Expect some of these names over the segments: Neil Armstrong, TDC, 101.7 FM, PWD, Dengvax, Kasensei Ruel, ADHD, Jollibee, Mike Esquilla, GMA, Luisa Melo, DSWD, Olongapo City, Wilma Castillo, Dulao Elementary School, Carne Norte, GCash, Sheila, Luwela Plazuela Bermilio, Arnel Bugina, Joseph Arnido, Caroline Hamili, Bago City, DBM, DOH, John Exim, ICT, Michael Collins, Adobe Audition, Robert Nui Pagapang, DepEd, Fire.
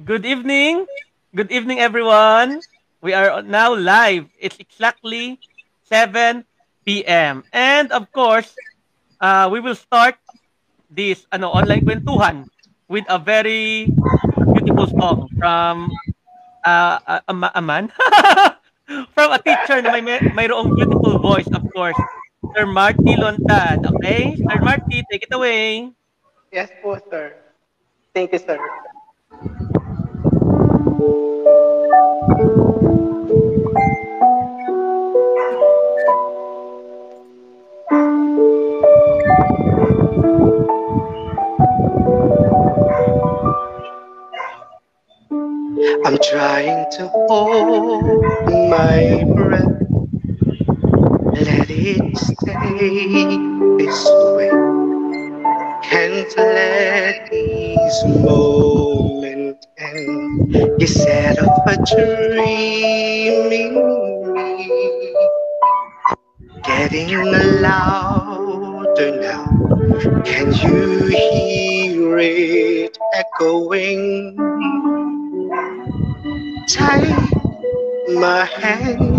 Good evening, everyone. We are now live. It's exactly 7 p.m. And of course, we will start this online kwentuhan with a very beautiful song from a man from a teacher na mayroong beautiful voice, of course, Sir Marty Lontan. Okay, Sir Marty, take it away. Yes, po, sir. Thank you, sir. I'm trying to hold my breath, let it stay this way. Can't let these moments end. You set up a dream in me, getting louder now. Can you hear it echoing? Take my hand,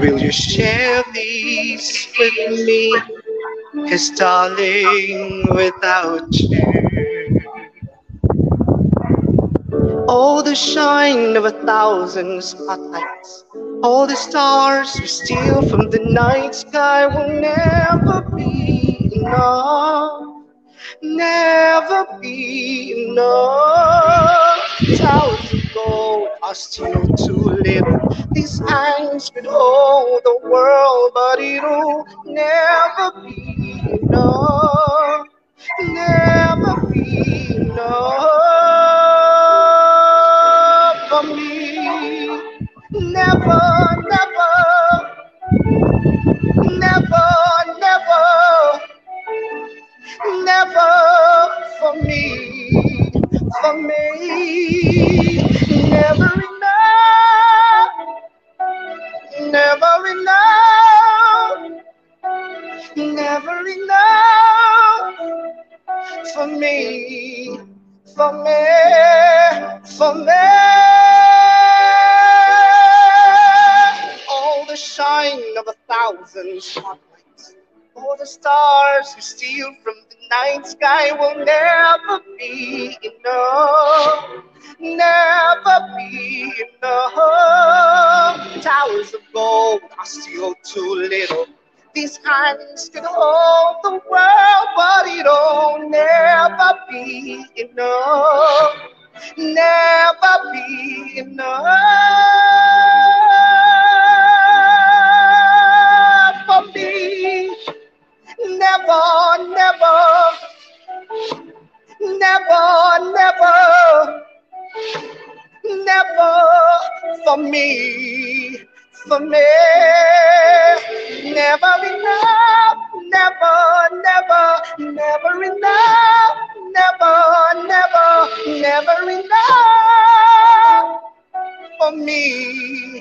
will you share these with me? 'Cause darling, without you, all the shine of 1,000 spotlights, all the stars we steal from the night sky will never be enough. Never be enough. 1,000 gold are still too little. These hands could hold the world, but it'll never be enough. Never be enough for me. Never, never, never, never. Never for me, never enough, never enough, never enough for me. All the shine of 1,000 spotlights, all the stars we steal from the night sky will never be enough, never be enough. Towers of gold are still too little. These hands can hold the world, but it'll never be enough, never be enough for me. Never, never, never, never, never for me, never enough, never, never enough, never enough for me.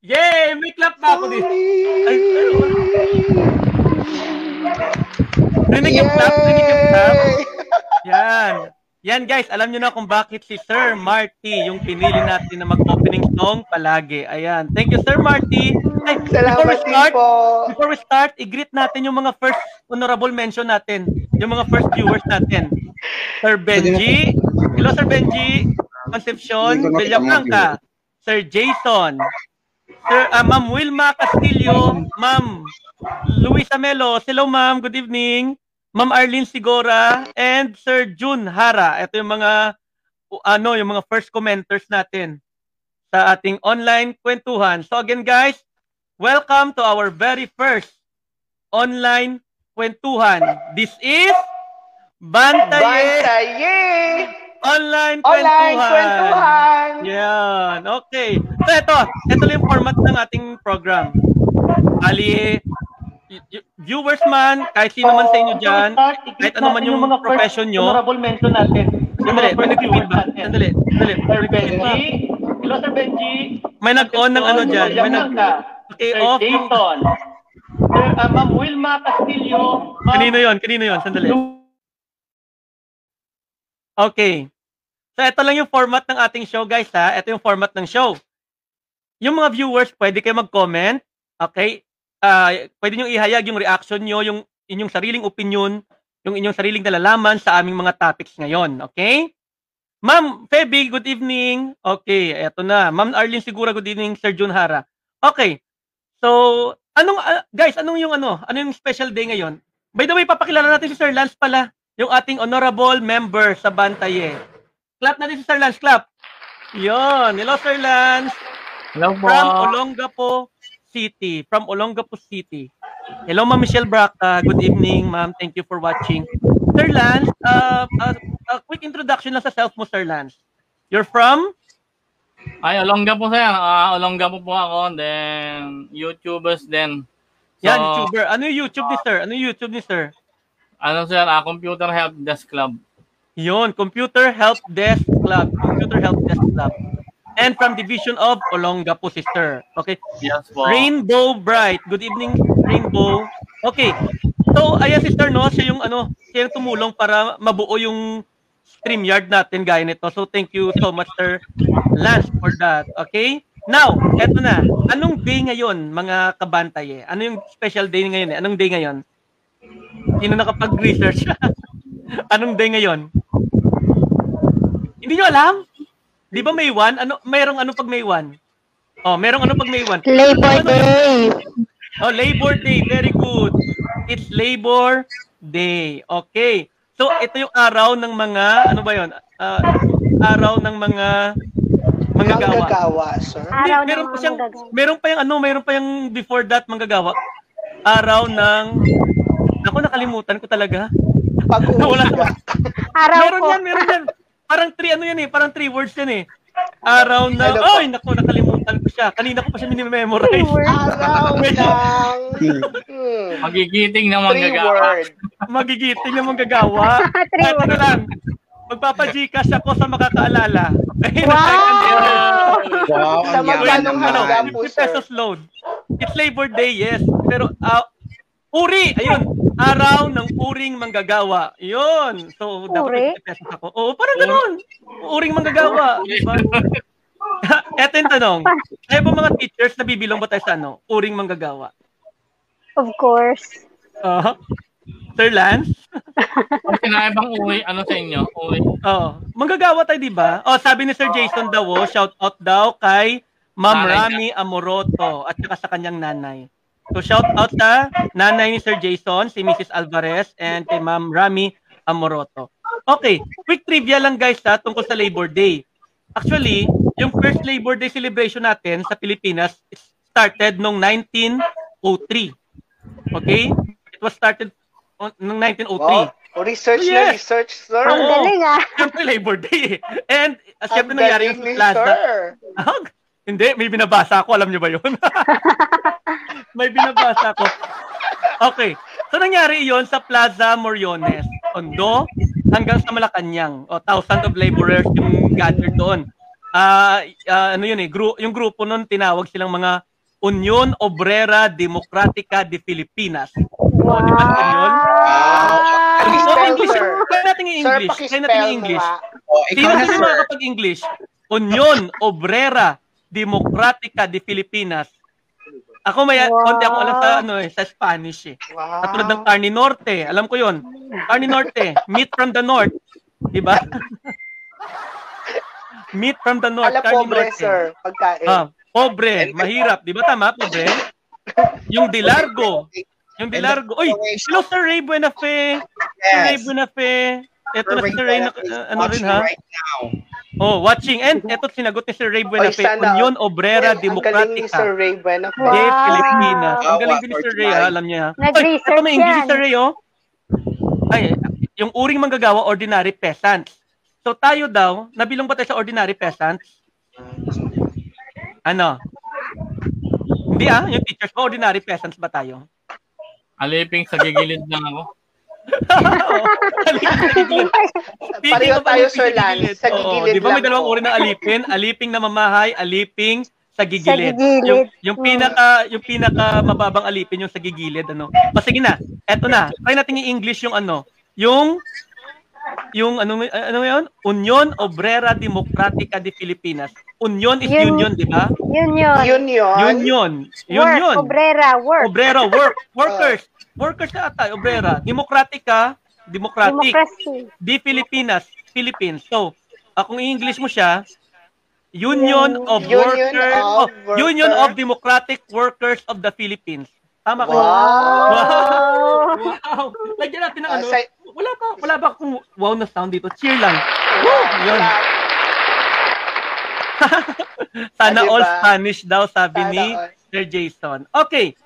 Yay! May clap na ako dito. Rinig yung clap. Yan. Yan guys, alam nyo na kung bakit si Sir Marty yung pinili natin na mag-opening song palagi. Ayan. Thank you, Sir Marty. Ay, before we start, i-greet natin yung mga first honorable mention natin. Yung mga first viewers natin. Sir Benji. Hello, Sir Benji Concepcion. Bellaplanca. Sir Jason. Ma'am Wilma Castillo, Ma'am Luisa Melo. Hello, Ma'am. Good evening. Ma'am Arlene Sigora and Sir Jun Hara. Ito yung mga first commenters natin sa ating online kwentuhan. So again, guys, welcome to our very first online kwentuhan. This is Bantaye! Online Kwentuhan! Yan, okay. So ito yung format ng ating program. Ali, viewers man, kahit sino man sa inyo dyan, kahit ano man yung mga profession nyo. Honorable mention natin. Sandali. Sir Benji, hello Sir Benji. May nag-on ng ano dyan. May nag-off. Sir Jason. Ma'am Wilma Castillo. Kanino yun? Sandali. Okay. So, ito lang yung format ng ating show, guys, ha? Ito yung format ng show. Yung mga viewers, pwede kayo mag-comment. Okay? Pwede nyo ihayag yung reaction nyo, yung inyong sariling opinion, yung inyong sariling nalalaman sa aming mga topics ngayon. Okay? Ma'am Feby, good evening. Okay, eto na. Ma'am Arlene Sigura, good evening. Sir Jun Hara. Okay. So, anong special day ngayon? By the way, papakilala natin si Sir Lance pala, yung ating honorable member sa Bantaye. Clap natin si Sir Lance, clap. Yon, hello Sir Lance. Hello po. From Olongapo City. Hello Ma'am Michelle Braca. Good evening, Ma'am. Thank you for watching. Sir Lance, a quick introduction lang sa self mo, Sir Lance. You're from? Ay, Olongapo, sir. Olongapo po ako. Then, YouTubers din. So, yan, YouTuber. Ano yung YouTube ni sir? Ano, sir? Computer Help Desk Club. Yun, Computer Help Desk Club. And from division of Olongapo, sister. Okay? Yes, po. Rainbow Bright. Good evening, Rainbow. Okay. So, ayan, sister, no? Siya yung tumulong para mabuo yung StreamYard natin gaya nito. So, thank you so much, Sir Lance, for that. Okay? Now, eto na. Anong day ngayon, mga kabantaye? Ano yung special day ngayon? Anong day ngayon? Sino nakapag-research? Anong day ngayon? Hindi nyo alam? Di ba May 1? Merong ano pag May 1? Labor Day. Oh, Labor Day. Very good. It's Labor Day. Okay. So, ito yung araw ng mga, araw ng mga manggagawa. Manggagawa, sir. Meron pa yung before that manggagawa. Araw ng, ako nakalimutan ko talaga. Pag-uusapan. Meron yan. Parang 3 words yan eh. Araw ng, ay naku, nakalimutan ko siya. Kanina ko pa siya minimemorize. Araw ng magigiting ng manggagawa. Ito na lang. Magpapag-Gcash ako sa makakaalala. Wow! Sa magkano halaga po, sir? 50 pesos load. It's Labor Day, yes. Pero, uri! Ayun! Araw ng uring manggagawa. Yun! So, dapat 50 pesos ako. Oo, parang ganun. Uring manggagawa. Eto yung tanong. Kaya po mga teachers, nabibilong ba tayo sa ano? Uring manggagawa. Of course. Sir Lance? Pag sinaibang uwi, ano sa inyo? Uwi. Manggagawa tayo, di ba? Sabi ni Sir Jason daw, shout out daw kay Ma'am Rami Amoroto at saka sa kanyang nanay. So shout out sa nanay ni Sir Jason, si Mrs. Alvarez and kay Ma'am Rami Amoroto. Okay, quick trivia lang guys ha, tungkol sa Labor Day. Actually, yung first Labor Day celebration natin sa Pilipinas started noong 1903. Okay? It was started noong 1903. Oh, research na research, sir. Ang galing, ah. Siyempre, Labor Day. And, siyempre, nangyari yung Plaza. Hindi, may binabasa ako. Alam niyo ba yun? May binabasa ako. Okay. So, nangyari yon sa Plaza Moriones, Tondo, hanggang sa Malacañang. Thousands of laborers yung gathered doon. Yung grupo nun, tinawag silang mga Union Obrera Democratica de Filipinas. Wow! Kaya natin yung English. Sino kasi makakapag-English? Union Obrera Democratica de Filipinas. Ako may konti ako alam sa Spanish eh. Katulad ng Carne Norte. Alam ko yun. Carne Norte. Meat from the North. Diba? Meat from the North. Alam pobre, sir. Pagkain. Pobre, mahirap, 'di ba tama, pobre? Yung Dilargo. Oy, hello Sir Ray Buenafe. Ito na si Sir Ray watching. And ito sinagot ni Sir Ray Buenafe, Union Obrera Democratica de Filipinas. Ang galing ni Sir Ray, alam niya. Ito may English Sir Ray, oh. Ay, yung uring manggagawa, ordinary peasants. So tayo daw, nabilong ba tayo sa ordinary peasants? Ano? Hindi yung teachers ko, ordinary peasants ba tayo? Aliping sa gigilid lang ako. Pareho tayo, Sir Lance. Sa gigilid lang ako. Di ba may dalawang uri ng alipin? Aliping na mamahay, aliping Sa gigilid. Sa gigilid. Yung pinaka mababang alipin yung sa gigilid, ano. O sige na. Eto na. Try natin i-English yung ano. Yung ano 'yon? Union Obrera Democratica de Filipinas. Union is union, di ba? Union. Obrera, work. Workers ka ata, obrera. Democratic. Di Philippines. So, kung i-English mo siya, Union of Democratic Workers of the Philippines. Tama ko. Wow. Lagyan natin ng ano. Wala ba akong wow na sound dito. Cheer lang. Woo! Yun. Sana all Spanish daw, sabi ni Sir Jason. Okay.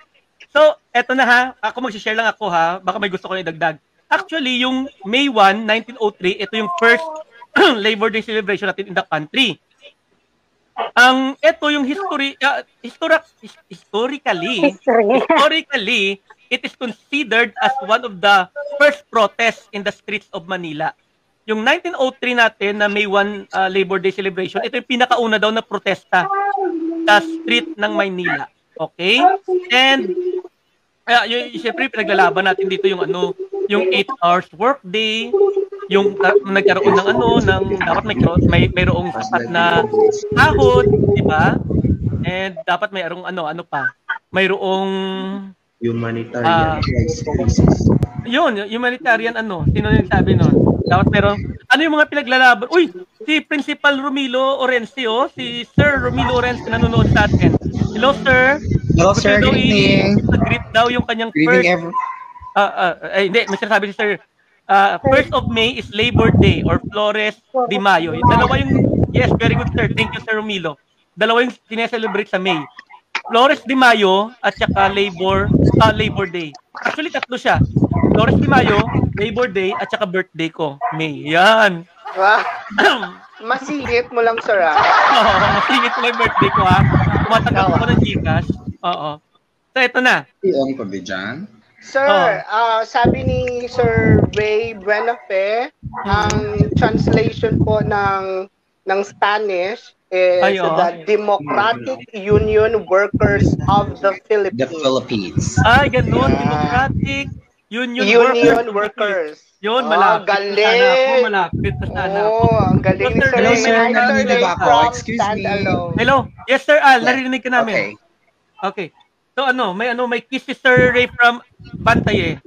So, eto na ha. Ako mag-share lang ako ha. Baka may gusto ko na idagdag. Actually, yung May 1, 1903, ito yung first Labor Day celebration natin in the country. Ang ito yung history, historically, it is considered as one of the first protests in the streets of Manila. Yung 1903 natin na May 1 Labor Day celebration, ito yung pinakauna daw na protesta sa street ng Maynila. Okay? And syempre pinaglalaban natin dito yung ano, yung 8 hours workday, yung nagkaroon ng ano, ng dapat mayroong sapat na sahod, di ba? And dapat mayroong ano pa? Mayroong humanitarian crisis. Yun, humanitarian ano, sino yung sabi nun? Dapat meron. Ano yung mga pinaglalaban? Uy, si Principal Romilo Orencio, si Sir Romilo Orencio nanonood sa atin. Hello, sir. Hello, sir. Greet daw yung kanyang first. Hindi, may sinasabi si sir. First of May is Labor Day or Flores de Mayo. Dalawa yung, yes, very good, sir. Thank you, Sir Romilo. Dalawa yung sineselebrate sa May. Flores de Mayo at saka Labor Day. Actually, tatlo siya. Flores de Mayo, Labor Day, at saka birthday ko, May. Yan. Wow. Masingit mo lang, sir, ha? Oo, masingit mo lang birthday ko, ha? Tumatanggap ko ng Gcash. Oo. So, ito na. Iyong pa ba dyan? Sir, sabi ni Sir Ray Buenafe, ang translation po ng Spanish is the Democratic Union Workers of the Philippines. Ay, ganun. Yeah. Democratic Union Workers. Yun, malapit. Galing. Ang galing. Sir, hello. Yes, Sir Al. Narinig ka namin. Okay. So, may kiss si Sir Ray from Bantaye.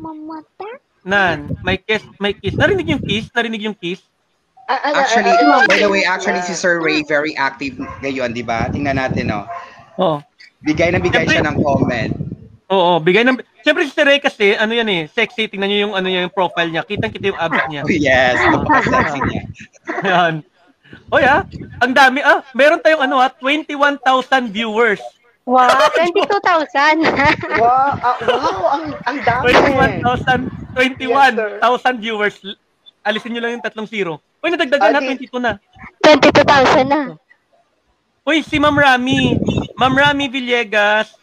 Nan, may kiss. Narinig yung kiss. Actually, by the way, si Sir Ray very active ngayon, di ba? Tingnan natin, no? Oo. Bigay na bigay siya ng comment. Oo, bigay ng... Siyempre si Sir Ray kasi, sexy. Tingnan nyo yung, yung profile niya. Kitang-kita yung abs niya. Yes, napaka-sexy niya. Ayan. O ya, ang dami. Meron tayong 21,000 viewers. Wow, 22,000. Wow, ang dami. 21,000 viewers. Alisin nyo lang yung 3 0. Uy, nadagdagan na, 22 na. 22,000 na. Uy, si Ma'am Rami. Ma'am Rami Villegas.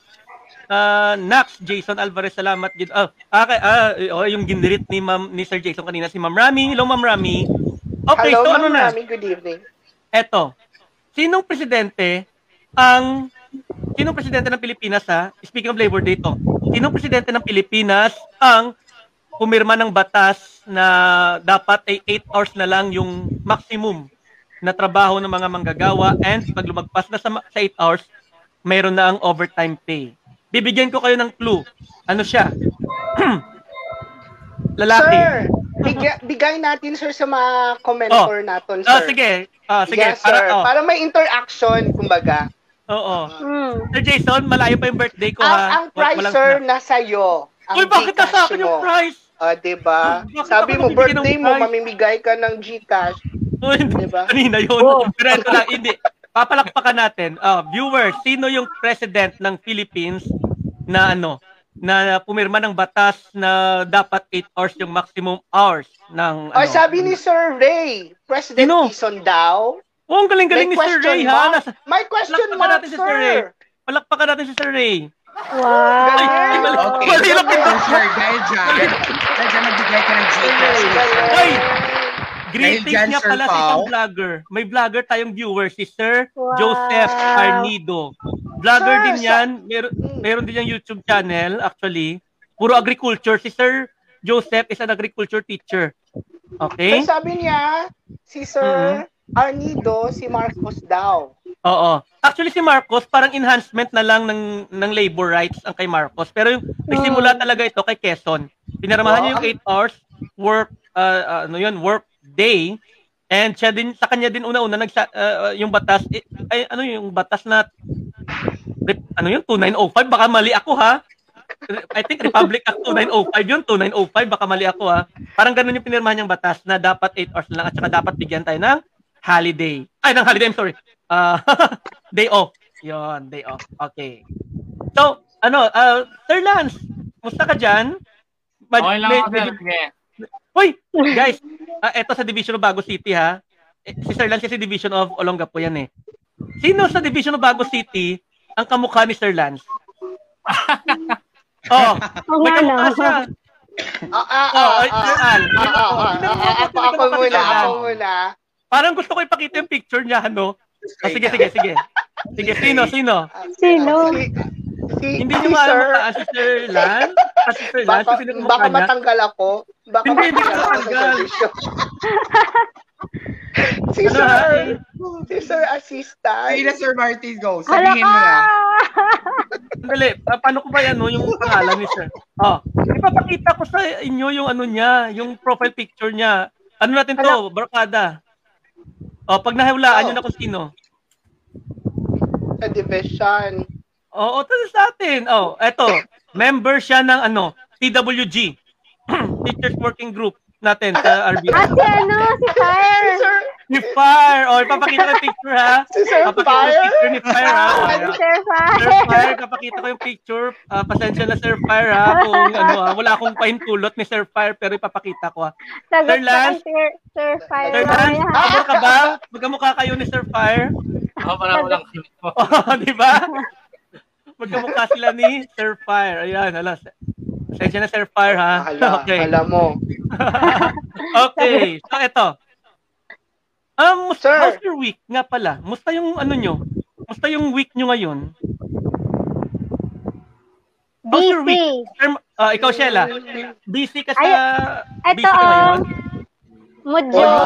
Nax Jason Alvarez, salamat. Yung ginrit ni Sir Jason kanina si Ma'am Rami. Hello, Ma'am Rami. Okay, hello, so Ma'am Rami, good evening. Eto. Sinong presidente ng Pilipinas, ha? Speaking of Labor Day to. Sinong presidente ng Pilipinas ang pumirma ng batas na dapat ay 8 hours na lang yung maximum na trabaho ng mga manggagawa, and pag lumagpas na sa 8 hours, mayroon na ang overtime pay. Bibigyan ko kayo ng clue. Ano siya? Lalaki. Sir, bigay natin, sir, sa mga commenter natin, sir. Sige. Yes, sir. Para may interaction, kumbaga. Oo. Sir Jason, malayo pa yung birthday ko, ha? Ang prize, sir, nasa iyo. Uy, bakit nasa akin yung prize? Diba? Sabi mo, birthday mo, mamimigay ka ng GCash. Diba? Kanina yun. Pero ito lang, hindi. Papalakpakan natin. Viewers, sino yung president ng Philippines na pumirma ng batas na dapat 8 hours yung maximum hours ng sabi ni Sir Ray, President Dizon daw. Oh, ang galing ni Sir Ray, ha? May question mark, sir. Palakpakan natin si Sir Ray. Wow. Okay. Sir, dahil dyan. Nagbigay ka ng GCash. Greetings niya pala sa isang vlogger. May vlogger tayong viewer, si Sir Joseph Carnido. Vlogger din yan. Meron din yung YouTube channel, actually. Puro agriculture. Si Sir Joseph is an agriculture teacher. Okay? So, sabi niya, si Sir Arnido, si Marcos daw. Oo. Actually, si Marcos, parang enhancement na lang ng labor rights ang kay Marcos. Pero yung nagsimula talaga ito kay Quezon. Pinaramahan niya yung 8 hours work work day, and siya din, sa kanya din una-una yung batas yung batas na yun 2905, baka mali ako ha. I think Republic Act 2905 yun, 2905, baka mali ako ha. Parang ganun yung pinirmahan niyang batas na dapat 8 hours lang at saka dapat bigyan tayo ng holiday. Ay, ng holiday, I'm sorry. Day off. Yun, day off. Okay. So, Sir Lance, musta ka dyan? Okay lang ako, sir. Hoy, guys, eto sa Division of Bago City ha. Si Sir Lance kasi Division of Olongapo yan eh. Sino sa Division of Bago City ang kamukha ni Sir Lance? Oh, may kamukha siya. Ako muna. Parang gusto ko ipakita yung picture niya, ano? Sige. Sige, sino? Hindi niyo maalam si Sir Lance? Baka matanggal ako. Hindi matanggal. Si Sir Assistant. Sila Sir Martin go. Sabihin mo na. Dali, paano ko ba yan, yung pangalan ni Sir? Oh, ipapakita ko sa inyo yung niya, yung profile picture niya. Ano natin to, barkada? Oh, pag nahiwalaan niyo na kung sino. Sa division. Oo, ito sa atin. Oh, eto. Member siya ng PWG. Teachers Working Group natin sa RBI. At si Fire. Ni Fire. Oh, ipapakita ko picture ha. Papakita ko picture ni Fire ha. Sir Fire, kapakita ko yung picture. Pasensya na Sir Fire ha. Kung wala akong pahintulot ni Sir Fire pero ipapakita ko ha. Sir Lance. Sir Fire. Sir Lance, kamukha ka ba? Magkamukha kayo ni Sir Fire? Oo, parang walang kilit po. Oo, di ba? Magkamukha sila ni Sir Fire. Ayan, pasensya na Sir Fire, ha? Okay. Alam mo. Okay. So, eto. How's your week nga pala? Musta yung nyo? Musta yung week nyo ngayon? How's your week? Ikaw, Sheila. Busy ka sa... Eto, module.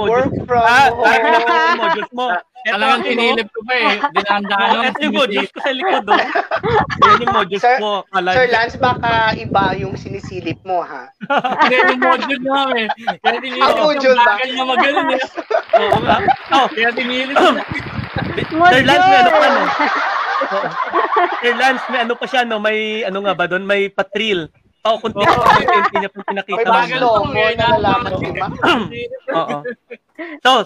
Work from home. Yung modules mo. Alam ang kinilip ko pa eh. Dinandaan. Ito yung modules ko sa likod doon. Yan yung modules mo. Sir Lance, baka iba yung sinisilip mo ha? Kaya yung module na eh. Kaya tinilip ko yung bakal na mag-anon eh. Oo ba? Kaya tinilip ko. Sir Lance, may pa siya no? May ba doon? May patril. Oo, kunti ko yung pinakita mo. May bago mo na nalaman ko ba? Oo. So,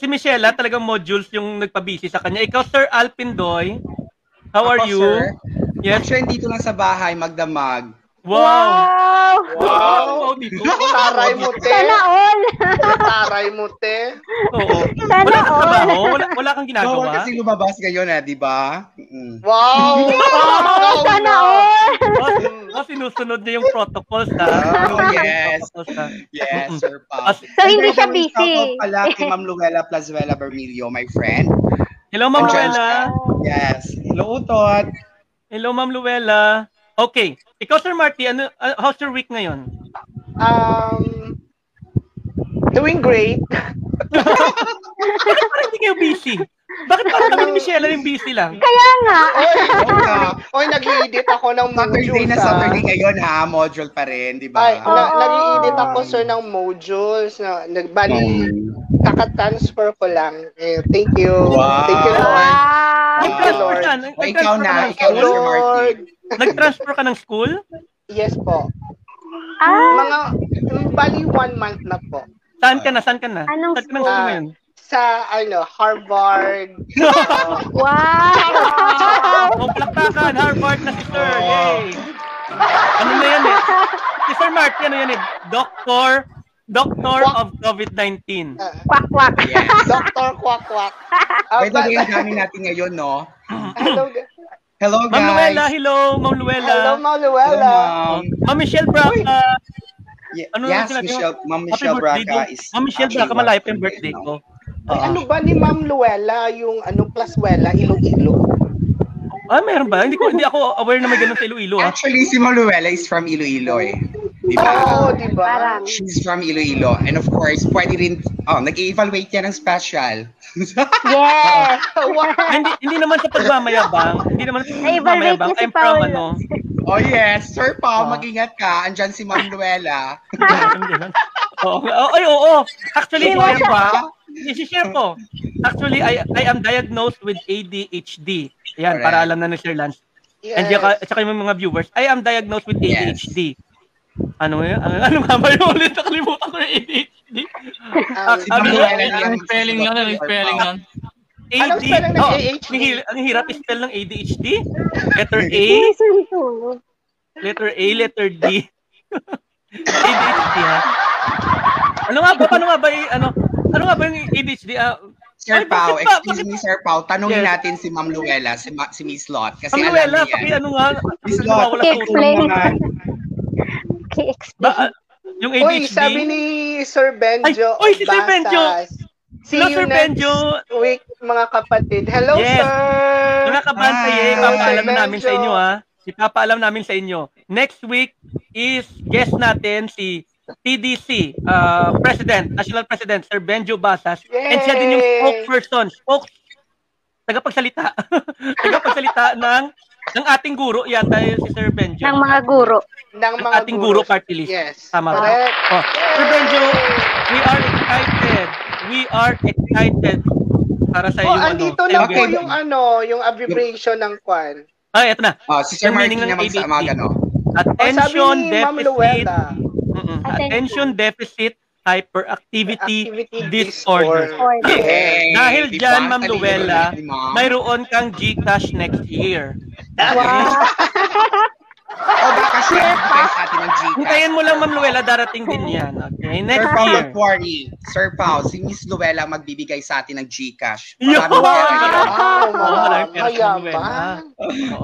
si Michelle, talagang modules yung nagpabisi sa kanya. Ikaw, Sir Al Pindoy, how are you? Yes, sir, dito lang sa bahay, magdamag. Wow! Taray mo, te. Sana all. Taray mo, te. Oo. Wala kang trabaho? Wala kang ginagawa? Bawal kasi lumabas ngayon eh, di ba? Wow! Sana all. Sinusunod niya yung protocols na. Yes, sir pa. So, hindi siya busy. Pala kay Ma'am Luwela Plazuela Bermilio, my friend. Hello, Ma'am Luwela. Yes. Hello, Utot. Hello, Ma'am Luwela. Okay. Ikaw, Sir Marty, how's your week ngayon? Doing great. Bakit parang hindi kayo busy? Bakit parang kami ni Michelle yung busy lang? Kaya nga. Oy, nag-i-edit ako ng module. Saturday na Saturday ngayon ha, module pa rin, di ba? Nag-i-edit ako, sir, ng modules. Bali, kaka-transfer ko lang. Thank you. Thank you, Lord. Ikaw na, Sir Marty. Nag-transfer ka ng school? Yes po. Bali 1 month na po. Saan ka na? Anong school? Sa, Harvard. Wow! Magplaktakan, Harvard na si Sir. Yay! Ano na yan eh? Si Sir Marty, ano yan eh? Doctor of COVID-19. Kwak-kwak. Doctor kwak-kwak. Wait, magiging kami natin ngayon, no? Hello, guys. Ma'am Luwela, hello. Ma'am Luwela. Hello, Ma'am Luwela. Ma'am Michelle Braca. Yeah. Ano yes, Ma'am Michelle Braca is... Ma'am Michelle Braca, malayo pa yung birthday ko. Ano ba ni Ma'am Luwela, yung ano, Plaswela, Iloilo? Ah, meron ba? Hindi ako aware na may ganun sa Iloilo. Ah. Actually, si Ma'am Luwela is from Iloilo eh. Diba? Oo, oh, diba? She's from Iloilo. And of course, pwede rin, nag-evaluate yan ng special. Yeah! Hindi naman sa pagmamayabang. I'm from ano. Oh yes, Sir Pao, mag-ingat ka. Andyan si Ma'am Luwela. Oo. Actually, isi-share ko. Actually, I am diagnosed with ADHD. Ayan, para alam na ni Sir Lance. Yes. At saka yung mga viewers, I am diagnosed with ADHD. Yes. Ano yun? Ano nga ba yun ulit? Nakalimutan ko yung ADHD. Spelling lang, spelling lang. Anong spelling ng ADHD? Ang hirap i-spell ng ADHD. Letter A. Letter A, letter D. ADHD ha? Ano nga ba yung ADHD? Sir Pao, excuse me, Sir Pao, tanungin natin si Ma'am Luwela, si Miss Lot. Kasi alam niya. Ma'am Luwela, ano nga? Miss Lot, explain mo nga. Yung ADHD. Uy, sabi ni Sir Benjo Basas. Si Sir Benjo! See hello, you Sir Benjo. Next week, mga kapatid. Hello, yes. Sir! Mga kabantay, papaalam namin sa inyo, ha? Papaalam namin sa inyo. Next week is guest natin si TDC, National President, Sir Benjo Basas. Yay! And siya din yung spokesperson, tagapagsalita ng ating guro, yata yun si Sir Benjo. Ng mga guro. Ng ating guro party list. Yes. Tama ba? Oh. Sir Benjo, we are excited. Para sa iyong andito na po yung abbreviation ng kwan. Ay, eto na. Si Sir Martin na magsama gano. Attention Deficit Hyperactivity Disorder. Hey, dahil dyan, Ma'am Luwela, mayroon kang GCash next year. Wow! O baka share pa sa atin ng GCash. Hintayin mo lang, Ma'am Luwela, darating din yan. Okay, next year. Sir Pao, don't worry. Sir Pao, si Miss Luwela magbibigay sa atin ng GCash. Maraming kaya naman.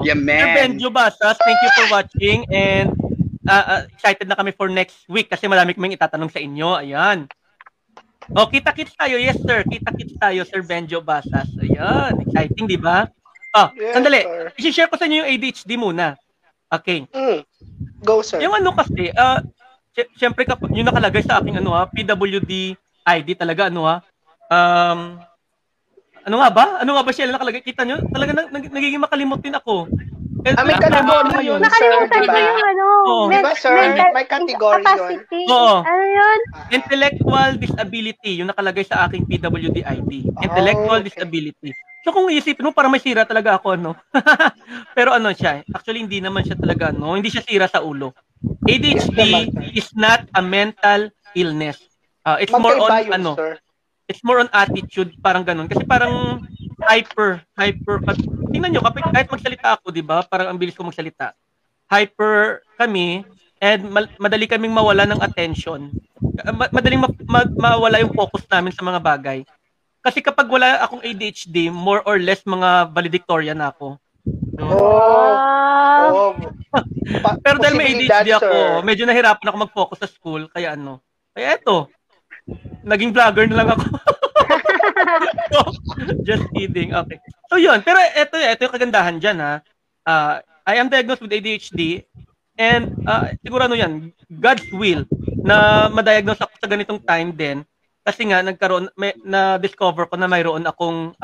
Yaman. Sir Benjo Basas, thank you for watching and excited na kami for next week kasi marami kaming itatanong sa inyo. Ayan. O, kita-kits tayo. Yes, sir. Kita-kits tayo, Sir Benjo Basas. Ayan. Exciting, di ba? Yes, sandali. Sir. I-share ko sa inyo yung ADHD muna. Okay. Go, sir. Yung ano kasi, siyempre yung nakalagay sa aking PWD ID talaga, Ano nga ba siya nakalagay? Kita nyo? Talaga nagiging makalimot din ako. May kategory yun, sir. Nakalimutan ko yung may category yun. Oo. Ano yun? Intellectual disability, yung nakalagay sa aking PWD ID. Intellectual disability. So kung iisipin mo, parang may sira talaga ako, Pero siya, actually hindi naman siya talaga, Hindi siya sira sa ulo. ADHD is not a mental illness. It's more on, it's more on attitude, parang ganun. Kasi parang hyper. Tingnan nyo, kahit magsalita ako, di ba? Parang ang bilis ko magsalita. Hyper kami, and madali kaming mawala ng attention. Madaling mawala yung focus namin sa mga bagay. Kasi kapag wala akong ADHD, more or less mga valedictorian na ako. Pero dahil may ADHD ako, medyo nahirapan ako mag-focus sa school. Kaya Kaya eto, naging vlogger na lang ako. Just kidding. Okay. So yun, pero ito yung kagandahan dyan, ha. I am diagnosed with ADHD and siguro God's will na madiagnose ako sa ganitong time din kasi nga na-discover ko na mayroon akong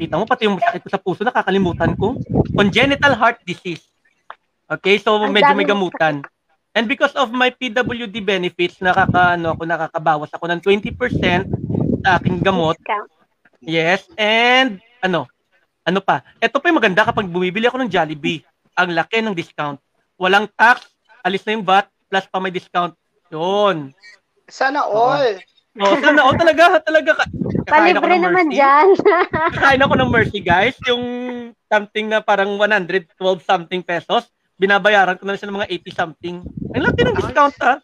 kita mo pati yung sakit ko sa puso nakakalimutan ko. Congenital heart disease. Okay, so medyo may gamutan. And because of my PWD benefits, nakakabawas ako ng 20% sa aking gamot. Yes, and ano pa? Ito pa yung maganda kapag bumibili ako ng Jollibee. Ang laki ng discount. Walang tax, alis na yung VAT, plus pa may discount. Yun. Sana all. Sana all talaga. Palibre naman dyan. Kakain ako ng Mercy, guys. Yung something na parang 112 something pesos. Binabayaran ko na siya ng mga 80-something. Ang laki ng discount, ha?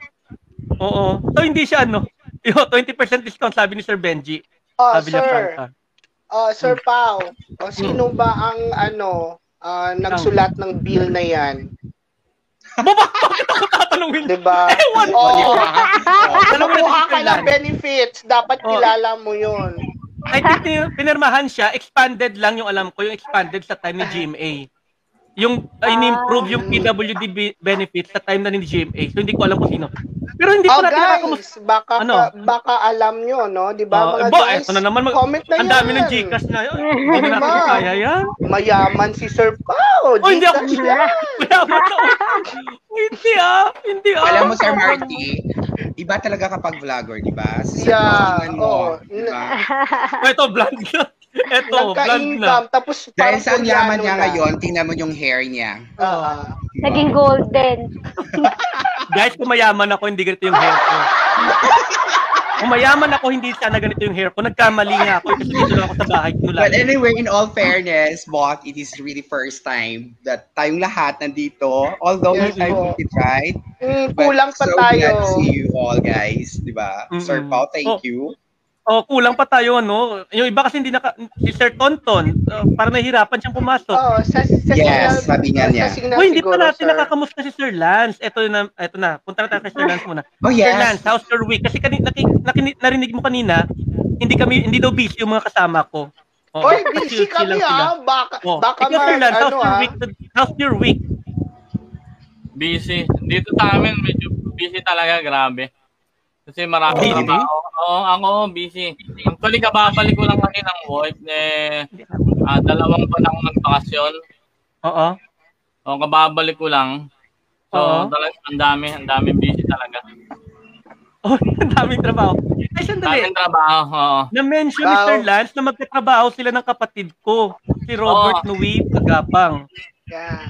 Oo. So, hindi siya, 20% discount, sabi ni Sir Benji. Sabi sir. Sir Pao, sino ba ang, nagsulat ng bill na yan? Bakit ako tatanungin? Diba? Ewan ko. Oh. Nakuha ka ng benefits. Dapat kilala mo yun. I think pinirmahan siya. Expanded lang yung alam ko. Yung expanded sa time ni GMA. Yung in-improve yung PWD benefits sa time na ni GMA. So hindi ko alam kung sino. Pero hindi ko na guys, baka alam nyo, no? Diba mga guys? Ano naman, comment na yan. Ang dami ng Gcash na yun. Hindi natin kaya yan. Mayaman si Sir Pao. Oh, hindi ako. Mayaman na. Hindi ah. Alam mo, Sir Marty, iba talaga kapag vlogger, diba? Yeah. Oo. Ito, vlog na. Eto, bland na. Tapos dahil sa ang yaman niya ngayon, tingnan mo yung hair niya. Naging golden. Guys, kumayaman ako, hindi ganito yung hair ko. Kumayaman ako, hindi sana ganito yung hair ko. Nagkamali nga ako, kasi dito lang ako sa bahay. But anyway, in all fairness, Bok, it is really first time that tayong lahat nandito. Although we tried, right? Kulang pa tayo. So glad to see you all, guys. Diba? Sir Pao, thank you. Oh, kulang pa tayo, ano? Yung iba kasi hindi naka... Si Sir Tonton, para nahihirapan siyang pumasok. Oo, sa yes, sabi nga niya. Uy, hindi pa natin nakakamusta si Sir Lance. Eto na. Punta na tayo kay Sir Lance muna. Oh, yes. Sir Lance, how's your week? Kasi narinig mo kanina, hindi daw busy yung mga kasama ko. Oh, oy, busy kami ah. Baka Sir Lance, how's your week? Busy. Dito sa amin, medyo busy talaga, grabe. Kasi marami trabaho. Oo, ako busy. Actually, kababalik ko lang kanina ng work. Dalawang buwan akong nagbakasyon. Oo. Oo, kababalik ko lang. So, talaga, ang dami busy talaga. Oh, ang daming trabaho. Ay, sandali. Daming trabaho, oo. Na-mention ni Sir Lance na magkatrabaho sila ng kapatid ko. Si Robert Nui Pagapang. Yeah.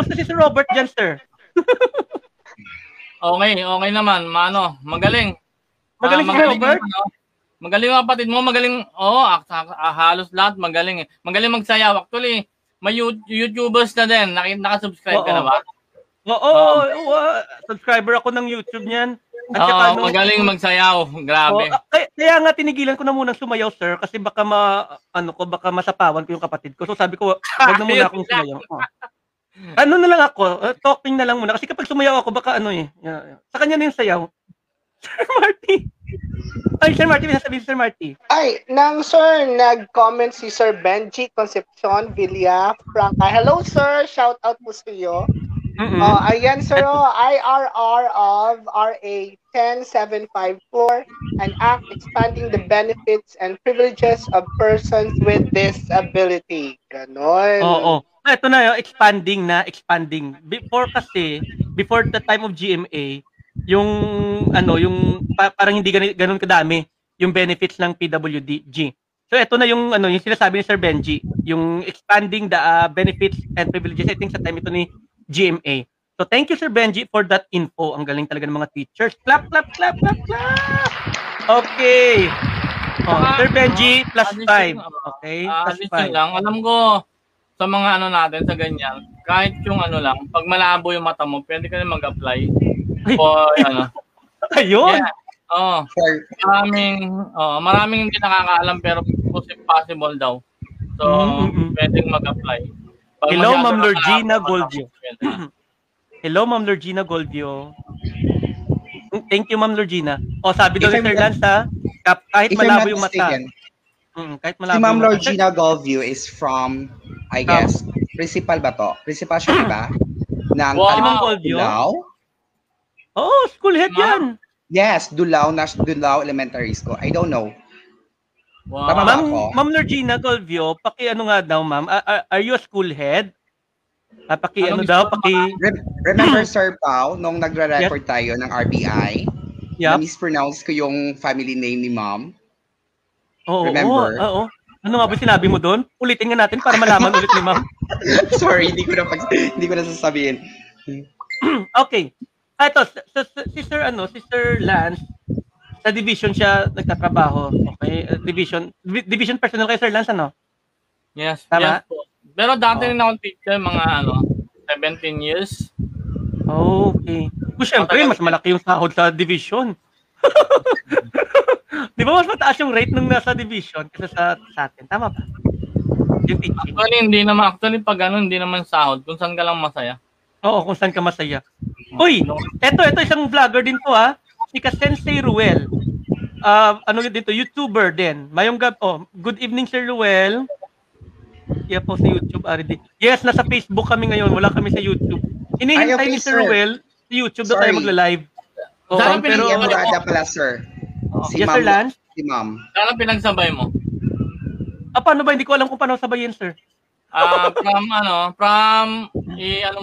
Musta si Sir Robert dyan, sir? Okay naman. Magaling. Magaling ang kapatid mo. Magaling. Oo, halos lahat magaling. Magaling magsayaw. Actually, may YouTubers na din. Nakasubscribe ka na ba? Oo. Subscriber ako ng YouTube niyan. Oo, magaling magsayaw. Grabe. Kaya nga tinigilan ko na munang sumayaw, sir. Kasi baka masapawan ko yung kapatid ko. So sabi ko, wag na muna akong sumayaw. Ano na lang ako, talking na lang muna. Kasi kapag sumayaw ako, baka sa kanya na yung sayaw. Sir Marty. Ay, Sir Marty, may sasabihin Sir Marty. Ay, nag-comment si Sir Benji Concepcion, Villa, Franca. Hello, sir. Shout out po sa iyo. Ayan, sir. IRR of RA 10754, an act expanding the benefits and privileges of persons with disability. Ganon. Oo. Ito na yung expanding. Before the time of GMA, yung parang hindi ganun kadami yung benefits ng PWDG. So ito na yung sinasabi ni Sir Benji, yung expanding the benefits and privileges, I think sa time ito ni GMA. So thank you Sir Benji for that info. Ang galing talaga ng mga teachers. Clap. Okay. Sir Benji +5. Okay, +5. Alam ko sa mga natin sa ganyan, kahit yung lang, pag malabo yung mata mo, pwede ka na mag-apply for ayun. Yeah. Oh, sure. Maraming hindi nakakaalam pero possible daw. So, pwedeng mag-apply. Hello, Ma'am Lorgina Goldio. Hello, Ma'am Lorgina Goldio. Thank you, Ma'am Lorgina. Sabi daw ni Sir Lance, kahit malabo yung mata. Si Ma'am Lorgina Goldio is from, I guess, principal ba to? Principal siya, diba? Ng Dulao? Oh, school head yan. Yes, Dulao Elementary School. I don't know. Wow. Ma'am Lorgina Goldio, paki nga daw, ma'am? Are you a school head? Remember, Sir Pao, nung nagre-report tayo ng RBI, na-mispronounce ko yung family name ni ma'am. Remember? Oo. Ano nga ba sinabi mo doon? Ulitin nga natin para malaman ulit ni ma'am. Sorry, hindi ko na sasabihin. Okay. Ito, si Sir Lance, sa division siya nagtatrabaho. Okay, division personal kay Sir Lance, ano? Yes. Tama? Yes. Pero dati rin akong teacher, mga 17 years. Okay. Siyempre, mas malaki yung sahod sa division. Di ba mas mataas yung rate nung nasa division kasi sa atin? Tama ba? Actually, hindi naman. Actually, pag hindi naman sahod, kung saan ka lang masaya. Oo, kung saan ka masaya. Uy, eto isang vlogger din to ha. Si Kasensei Ruel. Ano dito, YouTuber din. Mayong gab, oh, good evening Sir Ruel. Yeah po sa YouTube already. Yes, nasa Facebook kami ngayon, wala kami sa YouTube. Hinihintay ni Sir Ruel sa YouTube na tayo magla-live. Oh, pero Murada pala sir. Si yes, Sir Lance. Si Ma'am. Saan pinagsabay mo? Ah, paano ba? Hindi ko alam kung paano sabayin, sir. Ano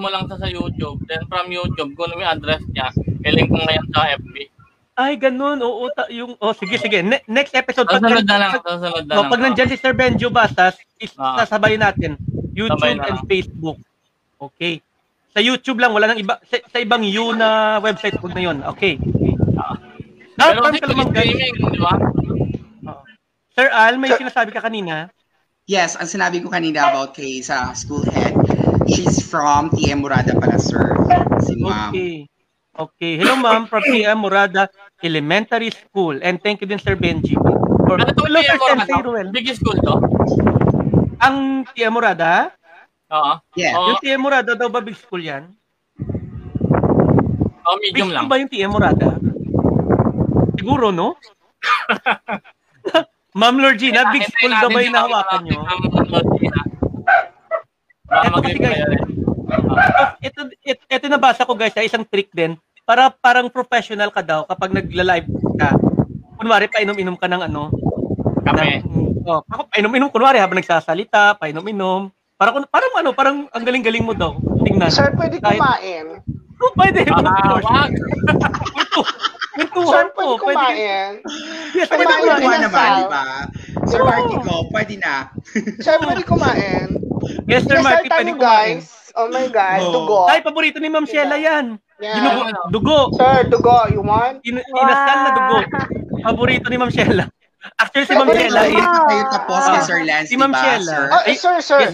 mo lang sa YouTube. Then from YouTube, kung may address niya, i-link ko ngayon sa FB. Ay, ganun. Oo, sige. Next episode. Sasunod na lang. Pag nandyan si Sir Benjo Basas, sasabayin natin. YouTube sabayin and lang. Facebook. Okay. Sa YouTube lang, wala nang iba. Sa ibang you na website ko na yun. Okay. Pero kasi streaming, di ba? Sir Al, may sinasabi ka kanina? Yes, ang sinabi ko kanina about kay sa school head. She's from TM Murada pala, sir. Si Ma'am. Okay. Hello, Ma'am, from TM Murada Elementary School. And thank you din, Sir Benji. For... Ano itong TM Murada? Big school to? Ang TM Murada? Oo. Yeah. Yung TM Murada daw ba big school yan? Oh, medium big lang. Big school ba yung TM Murada? Siguro, no? Ma'am Lorgina, big school daw ba yung nahawakan nyo? Ito nabasa ko guys, isang trick din. Para parang professional ka daw kapag nagla-live ka. Kunwari, painom-inom ka ng ano? Kape. Oh, painom-inom, kunwari habang nagsasalita, painom-inom. Parang ang galing-galing mo daw. Tingnan. Sir, pwede kumain. No, pwede. Wag. Sir, pwede kumain. Yes, pwede kumain naman, di ba? Sir Marty ko, pwede na. Sir, pwede kumain. Yes, Sir Marty, pwede kumain. Oh my God, dugo. Ay, paborito ni Ma'am Sheila yan. Dugo. Sir, dugo, you want? Inasal na dugo. Paborito ni Ma'am Sheila. Actually, si Ma'am Sheila. Kayo tapos kay Sir Lance, di ba? Sir.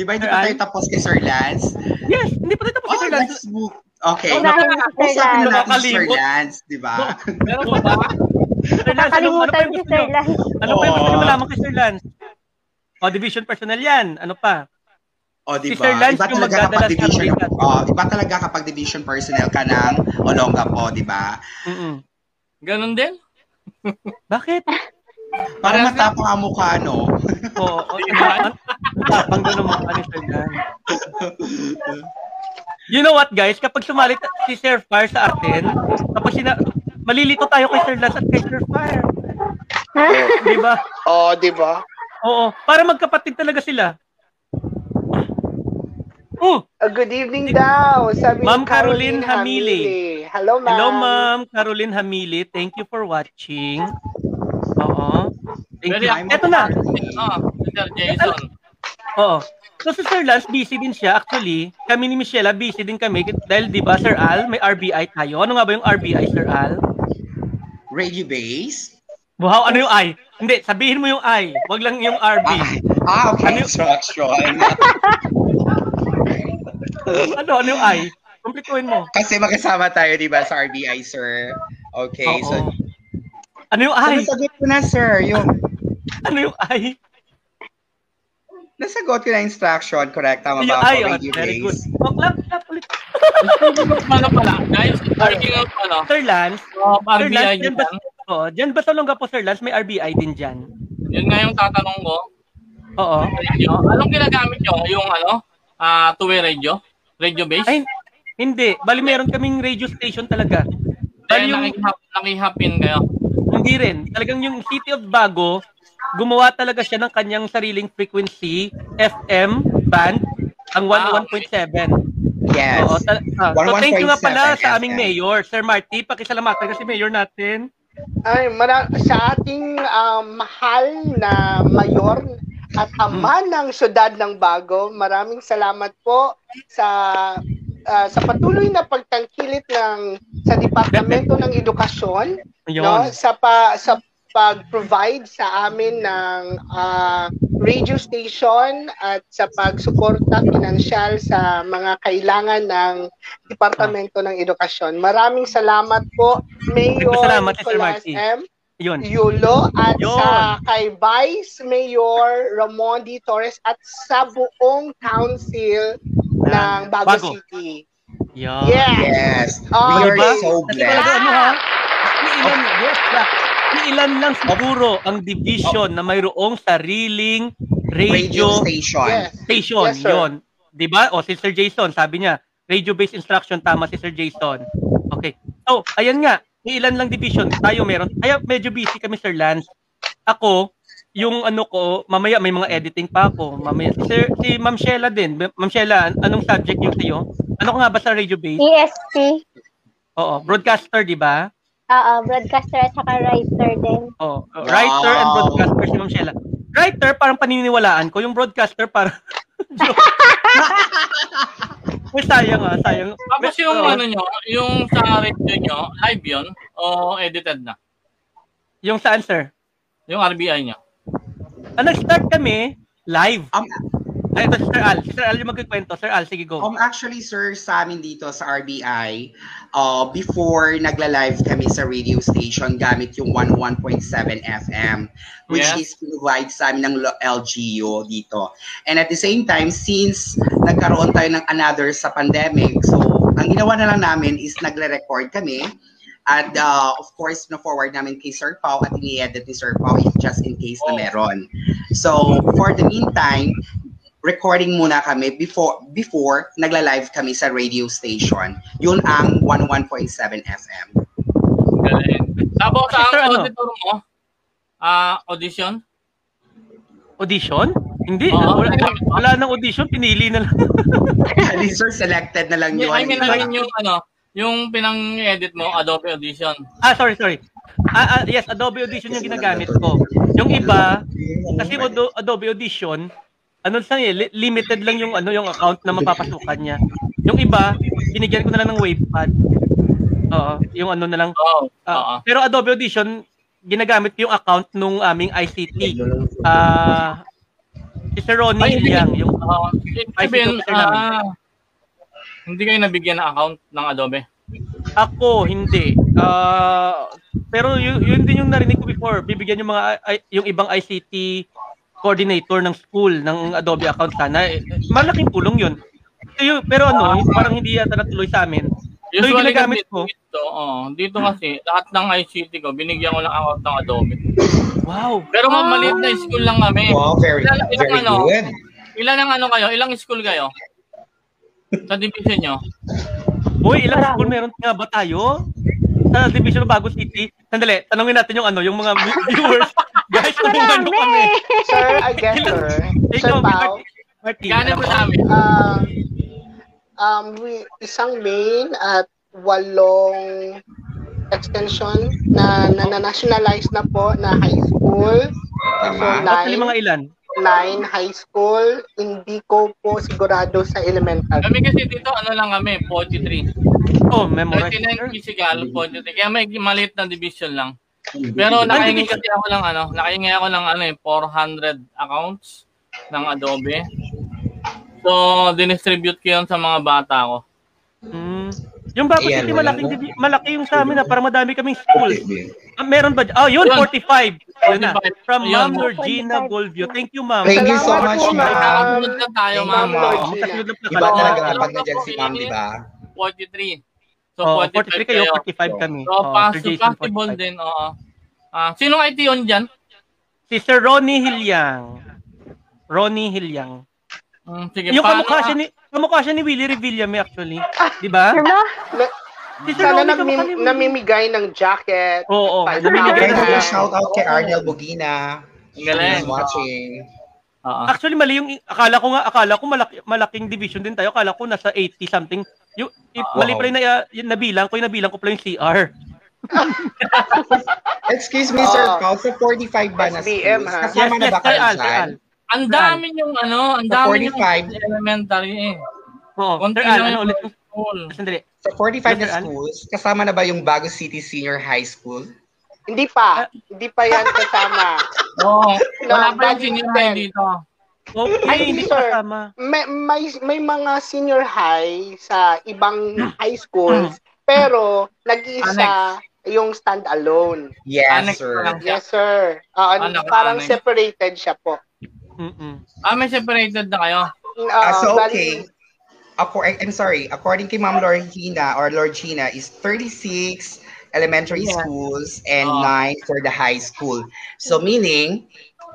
Di ba hindi pa tayo tapos kay Sir Lance? Yes, hindi pa tayo tapos kay Sir Lance. Okay. Usapin natin si Sir Lance, di ba? Meron pa ba? Nakalimutan si Sir Lance. Ano pa yung gusto nyo malaman kay Sir Lance? O, division personnel yan. Ano pa? O, di ba? Iba talaga kapag division personnel ka ng Olongapo, di ba? Ganon din? Bakit? Para matapang ang mukha, no? Oo. Matapang doon ang mukha ni Sir Lance. You know what guys, kapag sumalit si Sir Fire sa atin, tapos malilito tayo kay Sir Lance at kay Sir Fire. Di ba? Oo, di ba? Oo, para magkapatid talaga sila. Good evening daw, sabi Ma'am Caroline Hamili. Hello, Ma'am. Hello, Ma'am Caroline Hamili. Thank you for watching. Oo. Thank you. Eto na. Sir Jason. Oo. So si Sir Lance, busy din siya. Actually, kami ni Michela, busy din kami. Dahil di ba, Sir Al, may RBI tayo. Ano nga ba yung RBI, Sir Al? Radio Base? Wow, ano yung I? Hindi, sabihin mo yung I. Wag lang yung RB. Okay. Ano yung I? Kumplituin mo. Kasi magkasama tayo, di ba, sa RBI, Sir? Okay, so... Ano yung I? Sagot ko na, Sir. Ano yung I? Nasagot ko na instruction, correct? Tama ba ako? Very good. Clap ulit. Ano pala? Guys, speaking of ano? Sir Lance, RBI din ba? Oo, dyan ba Salonga po, Sir Lance? May RBI din dyan. Yun nga yung tatanong ko. Oo. Anong ginagamit nyo? Yung ano? Two-way radio? Radio base? Ay, hindi. Bali, meron kaming radio station talaga. Bali yung... Nakihapin kayo? Hindi rin. Talagang yung City of Bago... Gumawa talaga siya ng kanyang sariling frequency, FM band, ang 101.7. Yes. Oo, so thank you nga pala sa aming mayor, Sir Marty. Pakisalamatan kasi mayor natin. Ay, sa ating mahal na mayor at ama ng siyudad ng Bago, maraming salamat po sa patuloy na pagtangkilit sa Departamento ng Edukasyon, no? Sa pag-provide sa amin ng radio station at sa pagsuporta pinansyal sa mga kailangan ng Departamento ng Edukasyon. Maraming salamat po, Mayor Nicolas M. Yulo at sa kay Vice Mayor Ramon D. Torres at sa buong Council ng Bago City. Yeah. Yes. Oh, we are so glad. Ilan lang siguro ang division na mayroong sariling radio station. Yes, yon. Diba? O, si Sir Jason, sabi niya, radio-based instruction, tama si Sir Jason. Okay. So, ayan nga, ilan lang division tayo meron. Kaya medyo busy kami, Sir Lance. Ako, yung ano ko, mamaya may mga editing pa ako. Mamaya, sir, si Ma'am Sheila din. Ma'am Sheila, anong subject yung sa'yo? Ano ko nga ba sa radio base? ESP. Oo, broadcaster, di ba? Oo, broadcaster at saka writer din. Oo, writer and broadcaster si Ma'am Sheila. Writer, parang paniniwalaan ko. Yung broadcaster, parang... Uy, sayang ah, sayang. Tapos yung ano nyo, yung sa radio nyo, live yun o edited na? Yung saan, sir? Yung RBI nyo. Nag-start kami live. Ay, ito si Sir Al. Si Sir Al yung magkikwento. Sir Al, sige, go. Actually, sir, sa amin dito sa RBI, before nagla-live kami sa radio station gamit yung 101.7 FM, which is provide sa amin ng LGU dito. And at the same time, since nagkaroon tayo ng another sa pandemic, so ang ginawa na lang namin is nagre-record kami. At of course, na-forward namin kay Sir Pao at ini-edit ni Sir Pao just in case na meron. So, for the meantime, recording muna kami before nagla-live kami sa radio station. Yun ang 101.7 FM. Galing. Tapos, ang auditor mo? Audition? Audition? Hindi. Wala nang audition, pinili na lang. Sir, selected na lang yun. I mean, na rin yung ano? Yung pinang-edit mo, Adobe Audition. Sorry. Yes, Adobe Audition yung ginagamit ko. Yung iba, kasi Adobe Audition, ano lang limited lang yung ano yung account na mapapasukan niya. Yung iba, binigyan ko na lang ng WavePad. Oo, yung ano na lang. Pero Adobe Audition, ginagamit yung account nung aming ICT. Si Sir Ronnie Liang, yung ICT. Hindi kayo nabigyan ng account ng Adobe? Ako, hindi. Pero yun din yung narinig ko before. Bibigyan yung ibang ICT coordinator ng school ng Adobe account sana. Malaking tulong yun. Pero ano, parang hindi yata natuloy sa amin. So yung ginagamit ko. Dito kasi, lahat ng ICT ko, binigyan ko ng account ng Adobe. Wow. Pero maliit na school lang kami. Wow, very good. Ilan ang ano kayo? Ilang school kayo? Sa division nyo? Uy, ilang school meron nga ba tayo? Sa division ng Bago City? Sandali, tanongin natin yung ano, yung mga viewers. Guys, tulungan mo kami. Sir, I guess, sir. Sir Pao. Gano'n mo namin? Isang main at 8 extension na nationalize na po na high school. Actually, mga ilan? 9 high school, hindi ko po sigurado sa elementary. Kami kasi dito, ano lang kami, 43. Oh, memorize. 39 physical, 43. Kaya may maliit na division lang. Pero nakahingi kasi ako ng ano, 400 accounts ng Adobe. So, dinistribute ko yun sa mga bata ko. Yung Bago City, malaki yung sa amin na para madami kaming school. Meron ba? Yun, 45. From Ma'am Lorgina Goldio. Thank you, Ma'am. Thank you so much, Ma'am. Kasunod na tayo, Ma'am. Iba talaga kapag na dyan si Ma'am, di ba? 43. So, 43 kayo, 45 kami. So, possible din, sinong IT yun dyan? Si Sir Ronnie Hilyang. Ronnie Hilyang. Sige, yung kamukha siya ni Willie Revillame actually. Diba? Sana namimigay ng jacket. Oo. Namimigay ng shoutout kay Arnel Bugina. Galing. Watching. Actually, mali yung akala ko malaking division din tayo. Akala ko nasa 80 something. Mali pala yung nabilang ko pala yung CR. Excuse me, sir. Sa 45 ba na SBM ha? Kasama na ba kayo dyan? Ang dami yung ano, ang dami yung elementary eh. Oo, ulit yung school. Sa 45 na schools, kasama na ba yung Bago City Senior High School? Hindi pa. Hindi pa yan kasama. Oo, wala pa yung senior high dito. Ay, hindi kasama. May mga senior high sa ibang high schools, pero nag-iisa yung stand-alone. Yes, sir. Yes, sir. Parang separated siya po. May separated na kayo? So, okay. According kay Ma'am Lorgina is 36 elementary schools and 9 for the high school. So meaning,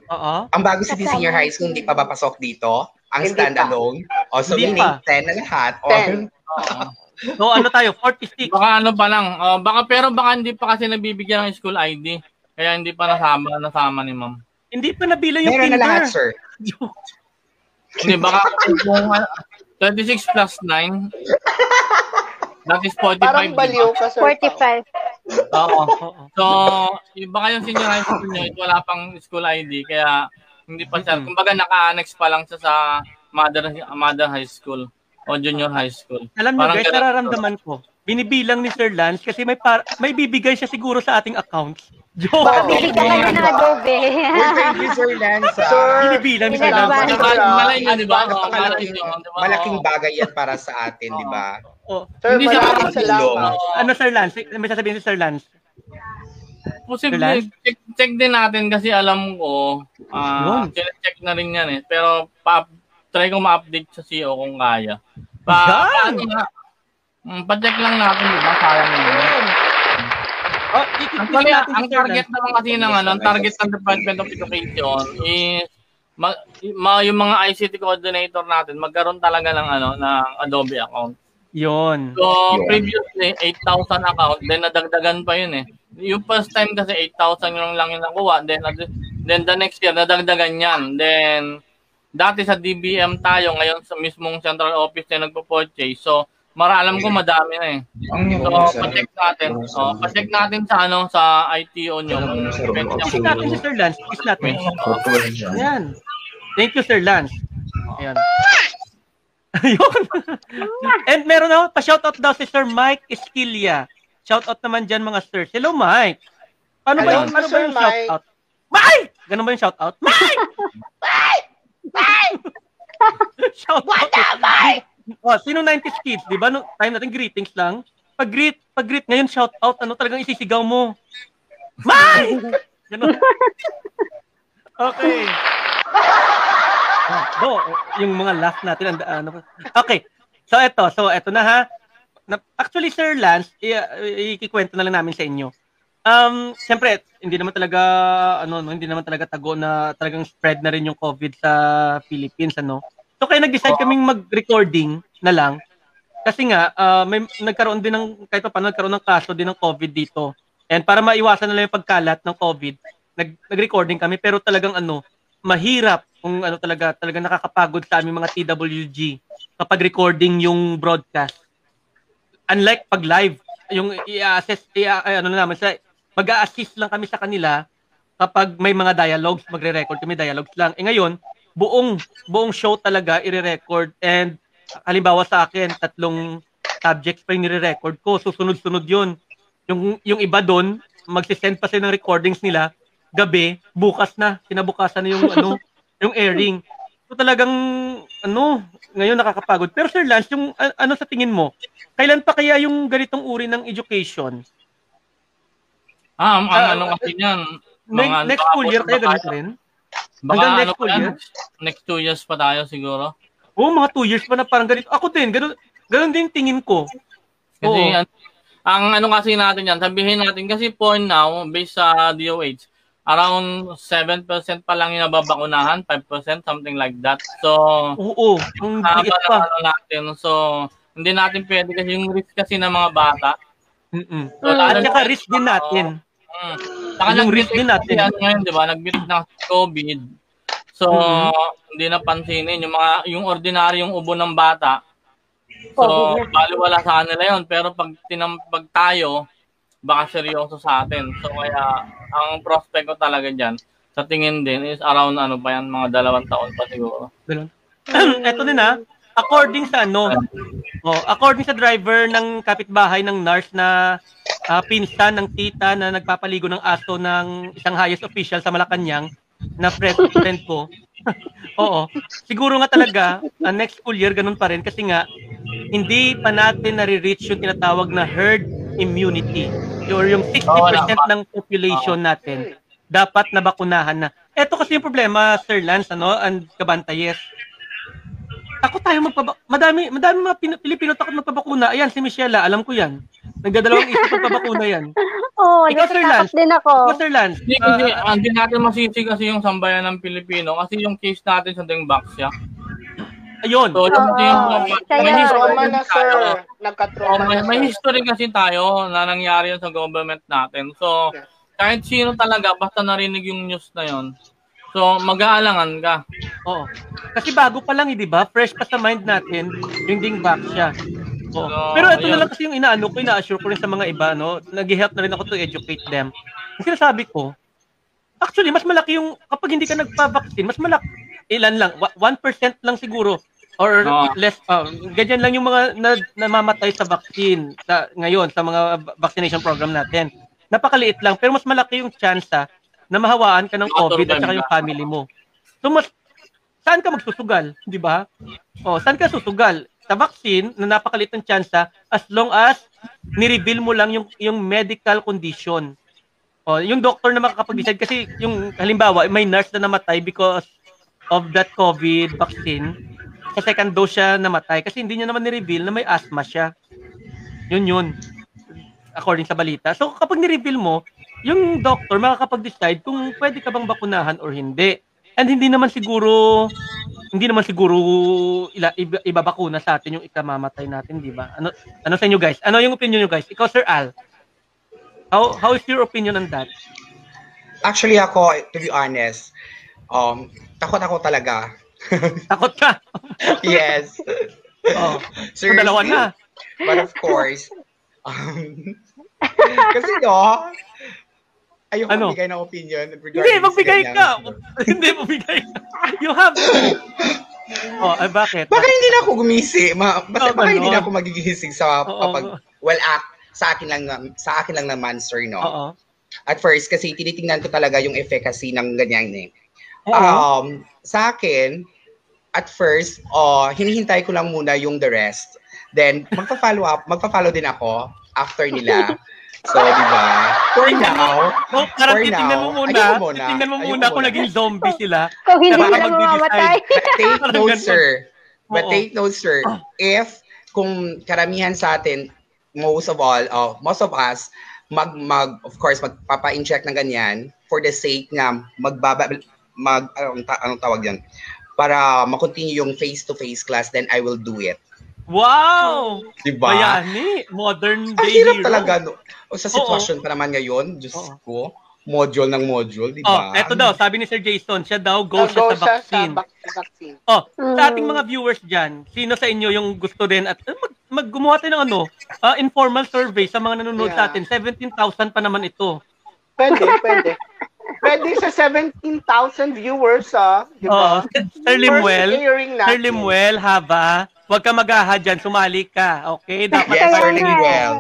ang bago si senior high school hindi pa papasok dito, ang standalone. O so hindi meaning 10 na lahat. 10. So ano tayo, 46. Baka ano pa lang, pero baka hindi pa kasi nabibigyan ng school ID. Kaya hindi pa nasama ni Ma'am. Hindi pa nabila yung kinder. Meron na lahat, sir. Hindi, baka 26 plus 9. That is 45. Parang baliw ka, sir. 45. Oo. So, baka yung senior high school nyo, wala pang school ID. Kaya, hindi pa siya. Kumbaga, naka-annex pa lang siya sa mother high school o junior high school. Alam nyo, guys, nararamdaman ko. Binibilang ni Sir Lance kasi may bibigay siya siguro sa ating accounts. Joke! Bibigay ka na Adobe. Thank you, Sir Lance. Binibilang ni Sir Lance. Malay niyo, di ba? Malaking bagay yan para sa atin, di ba? Sir, maraming salamat. Ano, Sir Lance? May sasabihin si Sir Lance? Posible. Check din natin kasi alam ko. Check na rin yan eh. Pero try kong ma-update sa CEO kung kaya. Paano na? Pacheck lang natin, di ba? Sayang nyo. Actually, ang target naman kasi ng target ng Department of Education is yung mga ICT coordinator natin magkaroon talaga ng ng Adobe account. Yun. So, previously, 8,000 account. Then, nadagdagan pa yun eh. Yung first time kasi 8,000 yung lang yung nakuha. Then, the next year, nadagdagan yan. Then, dati sa DBM tayo. Ngayon, sa mismong central office na nagpo-purchase. So, alam ko madami na eh. So, pa-check natin sa sa ITO nyo. It's not me, Sir Lance. It's not me. Ayan. Thank you, Sir Lance. Ayan. Ayun. And meron na, pa-shoutout daw si Sir Mike Esquilla. Shoutout naman dyan mga sir. Hello, Mike. Ano ba yung shoutout? Mike! Ganun ba yung shoutout? Mike! Mike! Mike! Shoutout. Mike! Sino 90s kids, di ba? No, time natin greetings lang. Pag-greet. Ngayon, shout out. Ano talagang isisigaw mo? May! Ganun. Okay. Yung mga laugh natin. Okay. So, eto na ha. Actually, Sir Lance, ikikwento na lang namin sa inyo. Siyempre, hindi naman talaga tago na talagang spread na rin yung COVID sa Philippines, So kaya nag-decide kaming mag-recording na lang kasi nga may nagkaroon din ng kaso din ng COVID dito. And para maiwasan na lang yung pagkalat ng COVID, nag-recording kami pero talagang mahirap kung talaga nakakapagod sa aming mga TWG kapag recording yung broadcast. Unlike pag live, yung i-assess mag-a-assist lang kami sa kanila kapag may mga dialogues, magre-record kami dialogues lang. Eh ngayon, buong show talaga i-record and halimbawa sa akin 3 subjects pa yung nire-record ko, susunod-sunod yun. Yung iba doon magsisend pa sila ng recordings nila gabi, kinabukasan na yung yung airing. So talagang ngayon nakakapagod. Pero Sir Lance, yung sa tingin mo, kailan pa kaya yung ganitong uri ng education? Kasi niyan next full year kaya ganito rin? Baka next 2 years pa tayo siguro. Mga 2 years pa na parang ganito. Ako din, ganun din tingin ko. Kasi ang kasi natin yan, sabihin natin kasi for now, based sa DOH, around 7% pa lang yung nababakunahan, 5%, something like that. So, ang liit pa. So, hindi natin pwede kasi yung risk kasi ng mga bata. So, at saka risk din natin. Saka yung risk din natin ngayon, di ba? Nag-beat na COVID. So, hindi napansinin yung ordinaryong ubo ng bata. So, baliwala sa kanila yun. Pero pag tayo, baka seryoso sa atin. So, kaya, ang prospect ko talaga dyan, sa tingin din, is around mga 2 taon pa siguro. Ito din according sa according sa driver ng kapitbahay ng nurse na pinsan ng tita na nagpapaligo ng aso ng isang highest official sa Malacañang na friend ko. Oo. Siguro nga talaga next school year ganun pa rin kasi nga hindi pa natin nare-reach yung tinatawag na herd immunity or yung 60% ng population natin dapat nabakunahan na. Ito kasi yung problema, Sir Lance, and Kabantajes. Takot tayo magpabakuna. Madami mga Pilipino takot magpabakuna. Ayan, si Michela, alam ko yan. Nagdadalawang isip magpabakuna yan. Oo, natatakot din ako. Ikaw, Sir Lance. Hindi natin masisi kasi yung sambayan ng Pilipino kasi yung case natin sa Dengvax siya. Ayun. So, may history na, sir. Nagka-trauma na. May history kasi tayo na nangyari yun sa government natin. So, kahit sino talaga, basta narinig yung news na yun. So, mag-aalangan ka. Oo. Kasi bago pa lang, eh, di ba? Fresh pa sa mind natin, yung Dengvax siya. Oo. So, pero ito na lang kasi yung inaano ko, ina-assure ko rin sa mga iba, no? Nag-help na rin ako to educate them. Ang sinasabi ko, actually, mas malaki yung, kapag hindi ka nagpa-vaccine, mas malaki, ilan lang, 1% lang siguro, or less, ganyan lang yung mga namamatay sa vaccine sa, ngayon, sa mga vaccination program natin. Napakaliit lang, pero mas malaki yung chance, na mahawaan ka ng COVID at saka yung family mo. So, saan ka magsusugal? Di ba? O, saan ka susugal? Sa vaccine, na napakalit ng chance as long as nireveal mo lang yung medical condition. O, yung doctor na makakapag-decide kasi yung, halimbawa, may nurse na namatay because of that COVID vaccine. Sa second dose siya namatay kasi hindi niya naman nireveal na may asthma siya. Yun. According sa balita. So, kapag nireveal mo, yung doctor makakapag-decide kung pwede ka bang bakunahan or hindi. And hindi naman siguro ibabakuna sa atin yung ikamamatay natin, di ba? Ano sa inyo, guys? Ano yung opinion nyo, guys? Ikaw, Sir Al. How is your opinion on that? Actually, ako, to be honest, takot ako talaga. Takot ka? Yes. Oh, seriously? Dalawa na. But of course, kasi no, ayoko magbigay ng opinion regarding. Hindi, magbigay ka. Hindi, magbigay ka. You have to. Bakit? Baka hindi na ako gumising. Baka hindi na ako magigising sa sa akin lang naman, sir, no? Oo. At first, kasi tinitingnan ko talaga yung efficacy ng ganyan eh. Sa akin, at first, hinihintay ko lang muna yung the rest. Then, magpa-follow din ako after nila. So, di ba? For now, titingnan mo muna kung naging zombie sila. Kung hindi na mamamatay. But take note, sir. If, kung karamihan sa atin, most of us, of course, magpapa-inject ng ganyan for the sake na anong tawag yan? Para makontinue yung face-to-face class, then I will do it. Wow! Diba? Bayani, modern day hero. Hirap talaga, no? O sa sitwasyon pa naman ngayon, Diyos ko, module ng module, diba? Eto daw, sabi ni Sir Jason, siya daw, go siya sa vaccine. Sa ating mga viewers dyan, sino sa inyo yung gusto din? At gumawa tayo ng informal survey sa mga nanonood sa atin. 17,000 pa naman ito. Pwede. Pwede sa 17,000 viewers, diba? Sir Lemuel, haba. Huwag ka mag-aha dyan, sumali ka. Okay? Dapat yes, Sir Lemuel.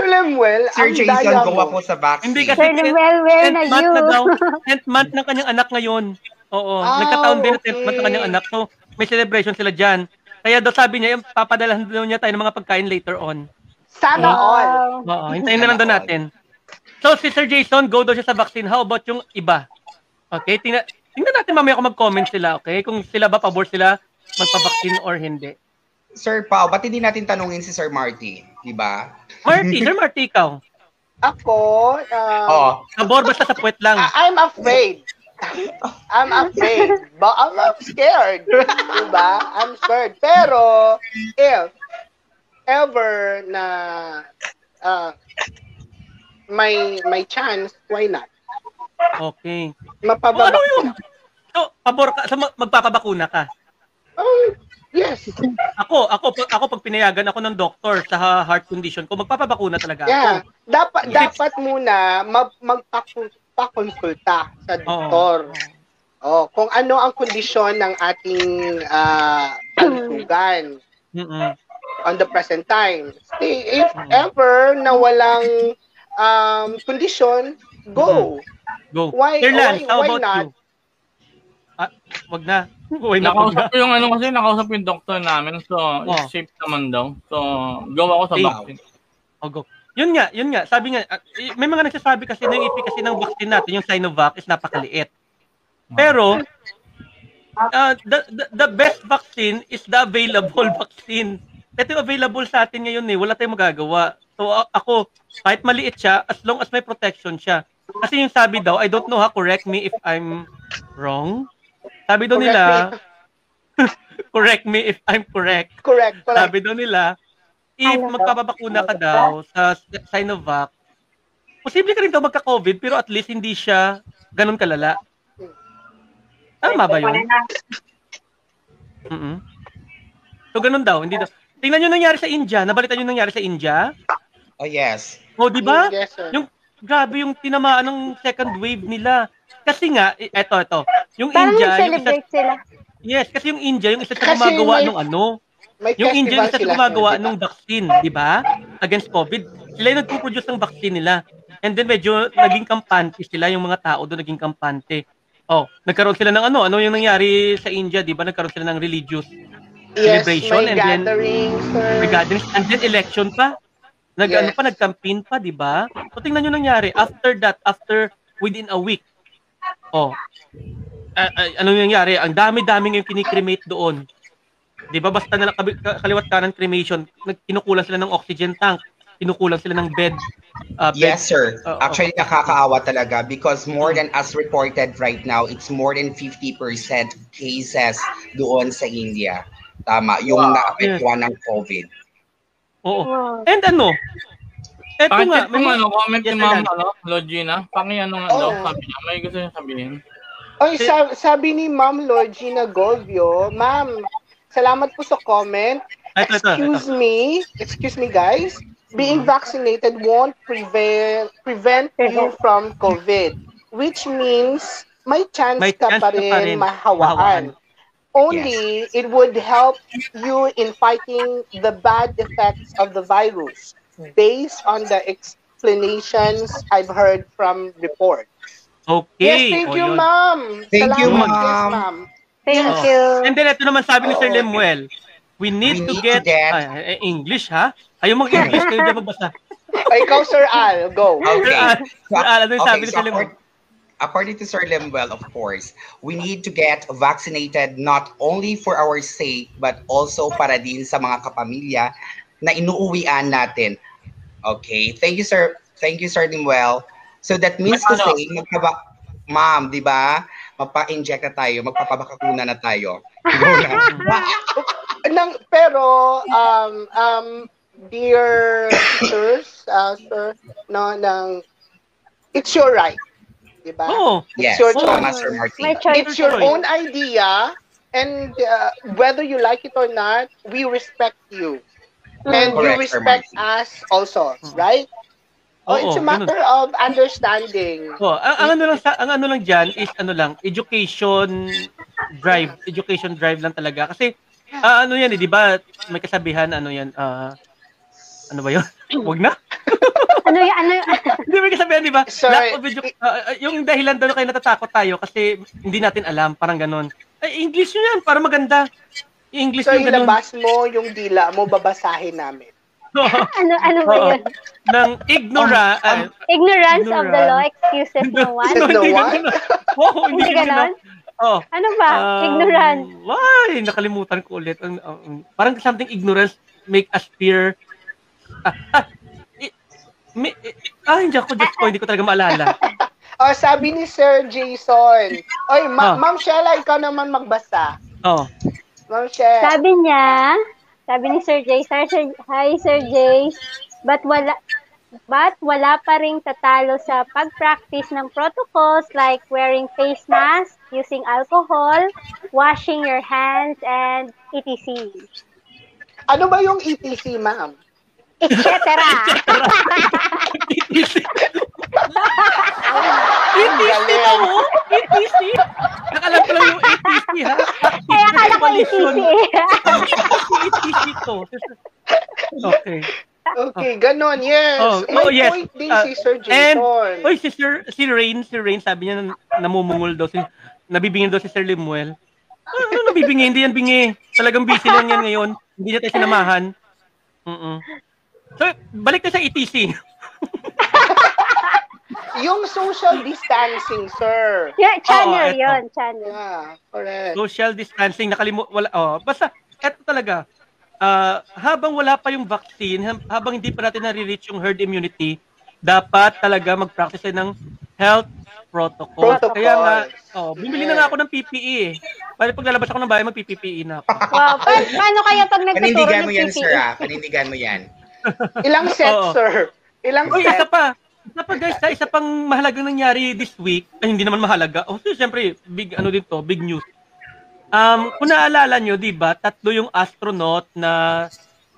Sir Lemuel, Sir Jason, gawa po sa vaccine. Hindi kasi, Sir Lemuel, where na you? 10th month ng kanyang anak ngayon. Oo. Nagkataon din na 10th month ng kanyang anak. So, may celebration sila dyan. Kaya daw sabi niya, papadalahan daw niya tayo ng mga pagkain later on. Sana all. Oo. Hintayin na lang daw natin. So, si Sir Jason, go daw siya sa vaccine. How about yung iba? Okay? Tingnan natin mamaya kung mag-comment sila, okay? Kung sila ba, pabor sila magpabaksin or hindi. Sir Pao, ba't hindi natin tanungin si Sir Marty? Diba? Sir Marty, ikaw? Ako? Sabor, basta sa puwet lang. I'm afraid. But I'm scared. Diba? I'm scared. Pero, if ever na may chance, why not? Okay. Mapababaksin. Ano yun? So, pabor ka, magpapabakuna ka? Yes. Ako pag pinayagan ako ng doktor sa heart condition ko, magpapabakuna talaga. Yeah. Ako. Dapat muna magpakonsulta sa doktor. Kung ano ang kondisyon ng ating kalusugan. On the present time. If ever na walang kondisyon, go. Why not? Wag na. Nakausap ko yung nakausap yung doktor namin, so safe naman daw. So, go ako sa vaccine. Go. Yun nga. Sabi nga, may mga nagsasabi kasi na yung efficacy ng vaccine natin, yung Sinovac, is napakaliit. Pero, The best vaccine is the available vaccine. Ito yung available sa atin ngayon eh. Wala tayong magagawa. So ako, kahit maliit siya, as long as may protection siya. Kasi yung sabi daw, I don't know ha, correct me if I'm wrong. Sabi daw nila, correct me if I'm correct. Correct. Sabi daw nila, if magpapabakuna ka daw sa Sinovac, posible ka rin daw magka-COVID, pero at least hindi siya ganun kalala. Tama ba yun? Mm-hmm. So, ganun daw. Hindi daw. Tingnan nyo nangyari sa India. Nabalitan nyo nangyari sa India? Oh, yes. O, di ba? Yes, sir. Yung, grabe yung tinamaan ng second wave nila. Kasi nga, eto. Yung parang India, yung isa, sila. Yes, kasi yung India, yung isa sa gumagawa ng ano. Yung India, yung isa sa gumagawa ng vaccine, di ba? Against COVID. Sila yung nagpo-produce ng vaccine nila. And then medyo naging kampante sila, yung mga tao doon naging kampante. Oh, nagkaroon sila ng ano yung nangyari sa India, 'di ba? Nagkaroon sila ng religious celebration and then gatherings and then election pa. Nagkampin pa, 'di ba? So tingnan niyo nangyari after within a week. Oh. Ano nangyari? Ang dami-dami ng kinikremate doon. 'Di ba? Basta na kaliwat kanan cremation, kinukulan sila ng oxygen tank. Kinukulang sila ng bed. Yes, sir. Actually, nakakaawa talaga because more than as reported right now, it's more than 50% cases doon sa India. Tama, yung naapektuhan ng COVID. Oo. And ano? Eto nga, may comment ni Ma'am Lorgina. Pakiano nga daw sabi niya? May gusto niya sabihin. Oy, sabi ni Ma'am Lorgina Goldio, Ma'am, salamat po sa comment. Excuse me guys. Being vaccinated won't prevent you from COVID, which means may chance ka pa rin mahawaan. Only it would help you in fighting the bad effects of the virus based on the explanations I've heard from reports. Okay. Yes, thank you, Ma'am. Thank you, Ma'am. Thank you. And then ito naman sabi ni Sir Lemuel, we need to get English, ha? Ayaw mag-English, kayo dyan magbasa. Ikaw, Sir Al, go. Okay. Sir Al, ano yung sabi ni Sir Lemuel? According to Sir Lemuel, of course, we need to get vaccinated not only for our sake, but also para din sa mga kapamilya na inuuwian natin. Okay. Thank you, sir. Thank you, Sir Lemuel. So that means to say, ma'am, di ba? Magpa-inject na tayo, magpapabakuna na tayo. Pero, dear sisters, sir, it's your right, di ba? Oh, yes. It's your own idea, and whether you like it or not, we respect you, and you respect us also, right? Oh, it's a matter of understanding. Oh, ang ano lang dyan is education drive lang talaga, kasi ano yan, eh, di ba? May kasabihan, ano yan? Ano ba yun? Huwag na? Ano yun? Hindi may kasabihan, di ba? Yung dahilan daw kayo natatakot tayo kasi hindi natin alam, parang ganun. Ay, English yun yan, para maganda. English so, yung ganun. So, ilabas mo yung dila mo, babasahin namin. Ano ba yun? Nang ignorance of the law, excuses no one. Hindi ganun? Oh. Ano ba? Ignorance. Why? Nakalimutan ko ulit. Parang something ignorance make us fear. Hindi ako just ko, hindi ko talaga maalala. Oh, sabi ni Sir Jason. Oy, Ma'am Sheila, ikaw naman magbasa. Oh. Ma'am Sheila. Sabi ni Sir Jason, hi Sir Jay, but wala pa ring tatalo sa pag-practice ng protocols like wearing face mask, using alcohol, washing your hands, and etc. Ano ba yung etc, ma'am? ETC? Nakalam ko lang yung ETC, ha? Kaya akala ko ETC to. Okay. Okay, ganon, yes. May point din si Sir Jason. Si Rain, sabi niya namumungol daw. Nabibingin daw si Sir Lemuel. Ano nabibingi? Hindi yan bingi. Talagang busy lang yan ngayon. Hindi na tayo sinamahan. So, balik tayo sa ETC. Yung social distancing, sir. Yeah, channel oh, yon, channel. Yeah, correct. Social distancing, wala, oh, basta, eto talaga, habang wala pa yung vaccine, habang hindi pa natin nare-reach yung herd immunity, dapat talaga mag-practice ng health protocol. Kaya nga, oh, bumili na nga ako ng PPE. Para paglalabas ako ng bahay, mag-PPE na ako. Wow, paano kaya pag nagtuturo ng PPE? Panindigan mo yan, sir, ah. Panindigan mo yan. Ilang set, oh, sir? Ilang set? Isa pa guys, isa pang mahalagang nangyari this week, ay, hindi naman mahalaga. Oh, so, siyempre, big, ano din to, big news. Kung naalala nyo, diba, 3 yung astronaut na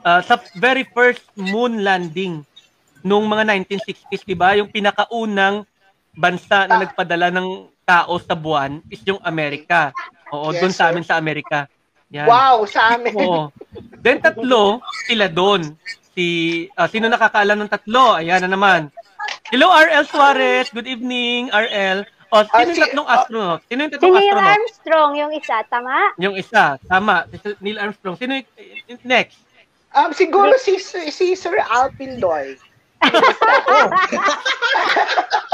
sa very first moon landing noong mga 1960s, diba? Yung pinakaunang bansa na nagpadala ng tao sa buwan is yung Amerika. Oo, yes, doon sa amin sa Amerika. Yan. Wow, sa amin. Oo. Then 3 sila doon. Sino nakakaalam ng 3? Ayan na naman. Hello, RL Suarez. Good evening, RL. O, sino yung 3 astronaut? Sino yung 3 astronaut? Neil Armstrong, yung isa, tama? Yung isa, tama. Neil Armstrong. Sino yung next? Siguro si Sir Alpindoy.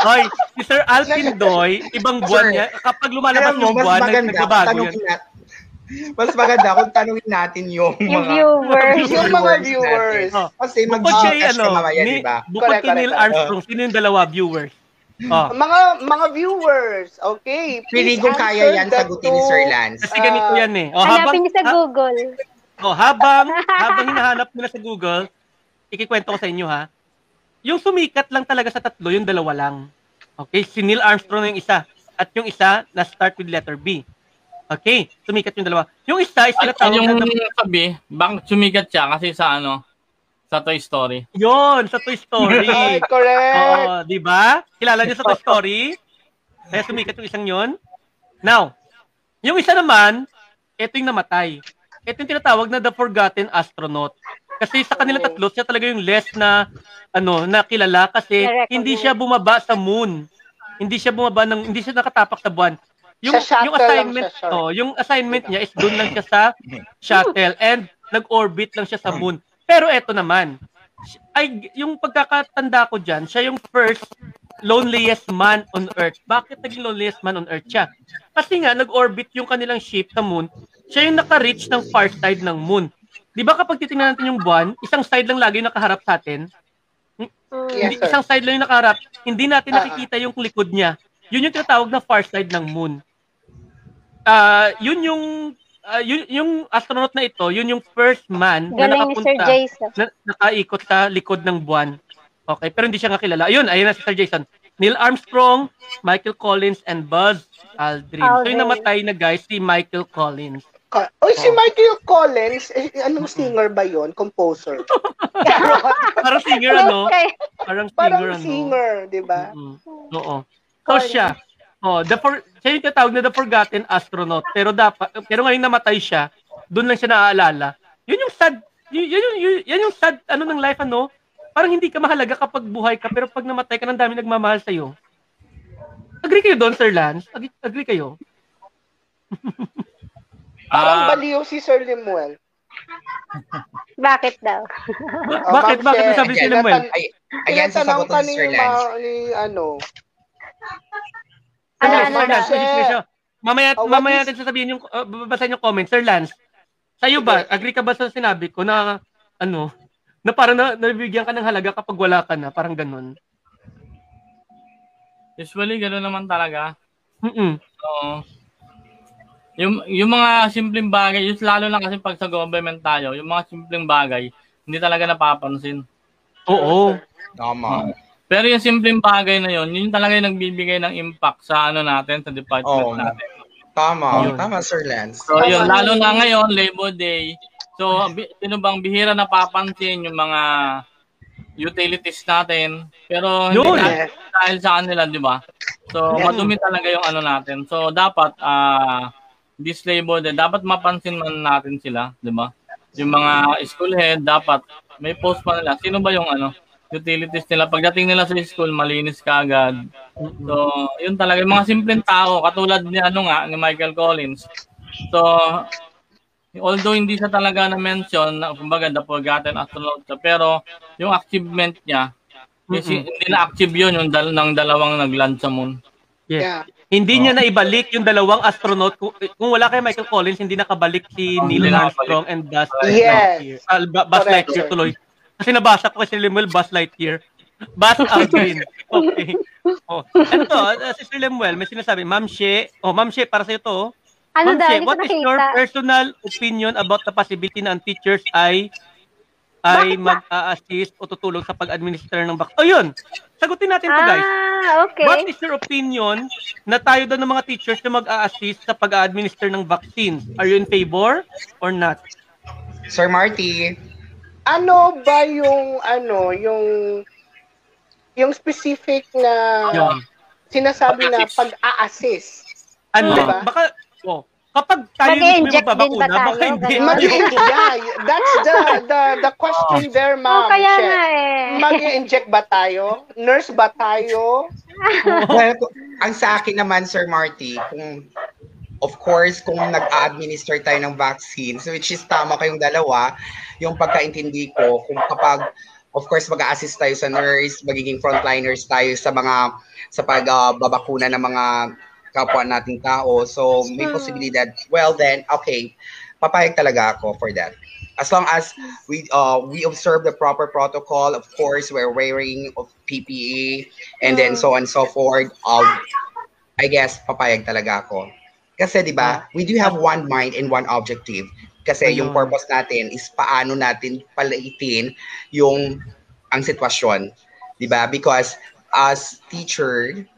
Hoy, si Sir Alpindoy, ibang buwan niya. Kapag lumalabas yung buwan, nagbabago yan. Mas maganda kung tanungin natin yung mga viewers. Oh. Kasi mag-podcast ka mamaya, di ba? Bukod kay Neil Armstrong, sino yung 2 viewers? Oh. Mga viewers, okay. Pili kung kaya yan sagutin ni Sir Lance. Kasi ganito yan eh. Oh, hanapin niyo sa Google. Oh, habang hinahanap nila sa Google, ikikwento ko sa inyo ha. Yung sumikat lang talaga sa 3, yung 2 lang. Okay, si Neil Armstrong yung isa. At yung isa, na-start with letter B. Okay, sumikat yung 2. Yung isa is tinatawag na sabi, bang sumikat siya kasi sa ano, sa Toy Story. Yon, sa Toy Story. Ay, correct. Oh, di ba? Kilala niyo sa Toy Story? Kaya sumikat yung isang yon. Now, yung isa naman, ito yung namatay. Ito yung tinatawag na the forgotten astronaut. Kasi sa kanila 3, siya talaga yung less na ano, nakilala kasi hindi siya bumaba sa moon. Hindi siya nakatapak sa buwan. Yung assignment niya is doon lang siya sa shuttle and nag-orbit lang siya sa moon. Pero eto naman, yung pagkakatanda ko dyan, siya yung first loneliest man on Earth. Bakit naging loneliest man on Earth siya? Kasi nga, nag-orbit yung kanilang ship sa moon, siya yung nakareach ng far side ng moon. Di ba kapag titingnan natin yung buwan, isang side lang lagi yung nakaharap sa atin? Yes, isang side lang yung nakaharap, hindi natin nakikita yung likod niya. Yun yung tinatawag na far side ng moon. Yung astronaut na ito, yun yung first man na nakapunta, nakaikot sa likod ng buwan. Okay, pero hindi siya nga kilala. Ayun na si Sir Jason. Neil Armstrong, Michael Collins, and Buzz Aldrin. So yung namatay na guys, si Michael Collins. Si Michael Collins, anong singer ba yon? Composer. Parang singer, ano? Parang singer, di ba? Oo. So siya, siya yung tatawag na the forgotten astronaut, pero ngayon namatay siya, doon lang siya naaalala. Yun yung sad ano ng life, ano, parang hindi ka mahalaga kapag buhay ka, pero pag namatay ka, ng dami nagmamahal sa'yo. Agree kayo doon, Sir Lance? Agree kayo? Parang baliw si Sir Lemuel. Bakit daw? Bakit nasabi si Lemuel? Ayan, sasagot ko si Sir Lance. Mamaya natin sasabihin yung babasahin yung comment. Sir Lance, sa'yo ba? Agree ka ba sa sinabi ko na ano, na parang nabibigyan ka ng halaga kapag wala ka na? Parang ganun. Usually, ganun naman talaga. Oo. Yung mga simpleng bagay, lalo lang kasi pag sa government tayo, yung mga simpleng bagay, hindi talaga napapansin. Oo. Tama. Pero yung simpleng bagay na yun, yun talaga yung nagbibigay ng impact sa ano natin, sa department natin. Tama. Yun. Tama, Sir Lance. So yun, lalo na ngayon, Labor Day. So, sinubang bihira na papansin yung mga utilities natin. Pero hindi natin dahil sa kanila, di ba? So, madumi talaga yung ano natin. So, dapat, this Labor Day, dapat mapansin man natin sila, di ba? Yung mga school head, dapat may post pa nila. Sino ba yung ano? Utilities nila. Pagdating nila sa school, malinis ka agad. So, yun talaga. Yung mga simpleng tao, katulad ni Michael Collins. So, although hindi siya talaga na-mention, kumbaga, the forgotten astronaut, pero yung achievement niya, Yes, hindi na-active yun, yung dalawang nag-land sa moon. Yes. Yeah. Hindi niya naibalik yung dalawang astronaut. Kung wala kay Michael Collins, hindi nakabalik si Neil Armstrong and Buzz Lightyear. Buzz Lightyear tuloy. Kasi nabasa ko si Lemuel, Buzz Lightyear. Buzz Aldrin. Okay. Oh. Ano to? Si Lemuel, may sinasabi, Ma'am She, Ma'am She, para sa'yo to. Ano Ma'am She, what is your personal opinion about the possibility na ang teachers ay mag-assist o tutulong sa pag-administer ng vaccine? Oh, yun! Sagutin natin ito, guys. Okay. What is your opinion na tayo daw ng mga teachers na mag-assist sa pag-administer ng vaccine? Are you in favor or not? Sir Marty, ano ba yung, ano, yung specific na sinasabi na pag-assist? Ano? Diba? Baka, kapag tayo mismo magbabakuna, baka hindi. That's the question there, ma'am. Kaya nga eh. Mag-inject ba tayo? Nurse ba tayo? Well, ang sa akin naman, Sir Marty, kung, of course, kung nag-administer tayo ng vaccine, so which is tama kayong dalawa, yung pagkaintindi ko, kung kapag, of course, mag-assist tayo sa nurse, magiging frontliners tayo sa mga, sa pagbabakuna ng mga kapwa nating tao. So, may posibilidad. Well then, okay, papayag talaga ako for that. As long as we observe the proper protocol, of course, we're wearing of PPE and then so on and so forth. I guess, papayag talaga ako. Kasi, di ba, we do have one mind and one objective. Kasi yung purpose natin is paano natin palaitin yung ang sitwasyon. Di ba? Because as teachers,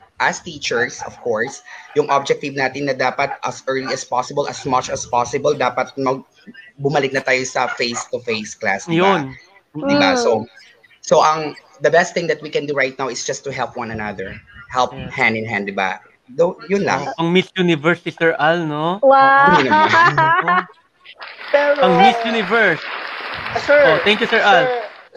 of course, yung objective natin na dapat as early as possible, as much as possible, dapat bumalik na tayo sa face-to-face class. Diba? Yun. Diba? So ang the best thing that we can do right now is just to help one another. Help hand in hand, diba? Yun lang. Ang Miss Universe si Sir Al, no? Wow! Ang Miss Universe. Thank you, Sir Al.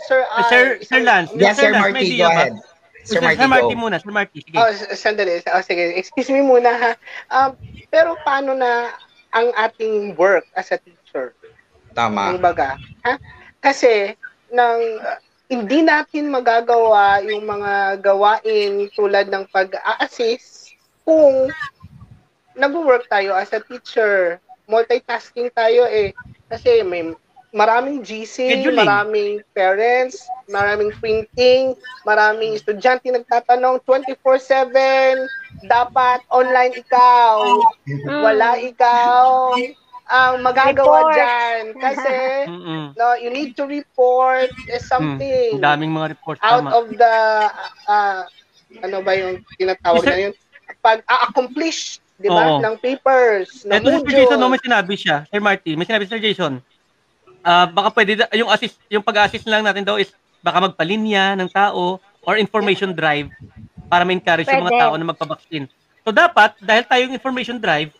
Sir Lance. Yes, Sir Marty, go ahead. Sir Marty muna, Sir Marty. Sige. Sandali. Sige. Excuse me muna, ha. Pero paano na ang ating work as a teacher? Tama. Kumbaga, ha? Kasi, hindi natin magagawa yung mga gawain tulad ng pag-assist kung nag-work tayo as a teacher. Multitasking tayo eh. Kasi may maraming GC, maraming parents, maraming printing, maraming estudyante nagtatanong 24/7, dapat online ikaw, wala ikaw ang magagawa dyan. Kasi no, you need to report something. Daming mga report. Out of the, ano ba yung tinatawag na yun? Pag-accomplish, di ba, ng papers, ng modules. Ito si Jason, may sinabi siya, Sir Marty, may sinabi Sir Jason. Baka pwede yung pag-assist lang natin daw is baka magpalinya ng tao or information drive para ma-encourage yung mga tao na magpabaksin. So dapat, dahil tayo yung information drive,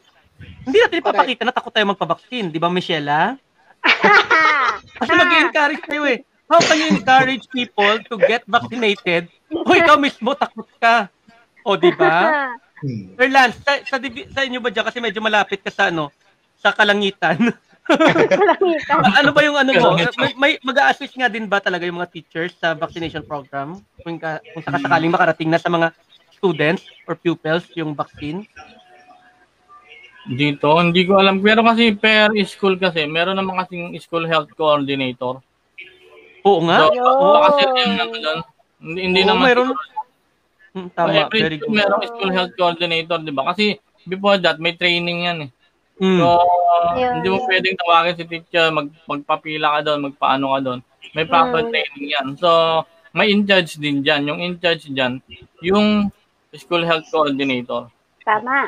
hindi natin ipapakita na takot tayo magpabaksin. Di ba, Michela? Kasi mag-encourage tayo eh. How can you encourage people to get vaccinated kung ikaw mismo takot ka? O, di ba? Sir Lance, sa inyo ba dyan? Kasi medyo malapit ka sa, ano, sa kalangitan. Ano ba yung ano mo? May mag-a-assist nga din ba talaga yung mga teachers sa vaccination program? Kung sakasakaling makarating na sa mga students or pupils yung vaccine? Dito, hindi ko alam. Pero kasi per school kasi, meron naman kasing school health coordinator. Oo nga. So, baka sila yung nandun. Hindi naman. Meron. Tama. Every school meron school health coordinator, di ba? Kasi before that, may training yan eh. So, hindi mo pwedeng tawagin si teacher, magpapila ka doon, magpaano ka doon. May proper training yan. So, may in-charge din dyan. Yung in-charge dyan, yung school health coordinator. Tama.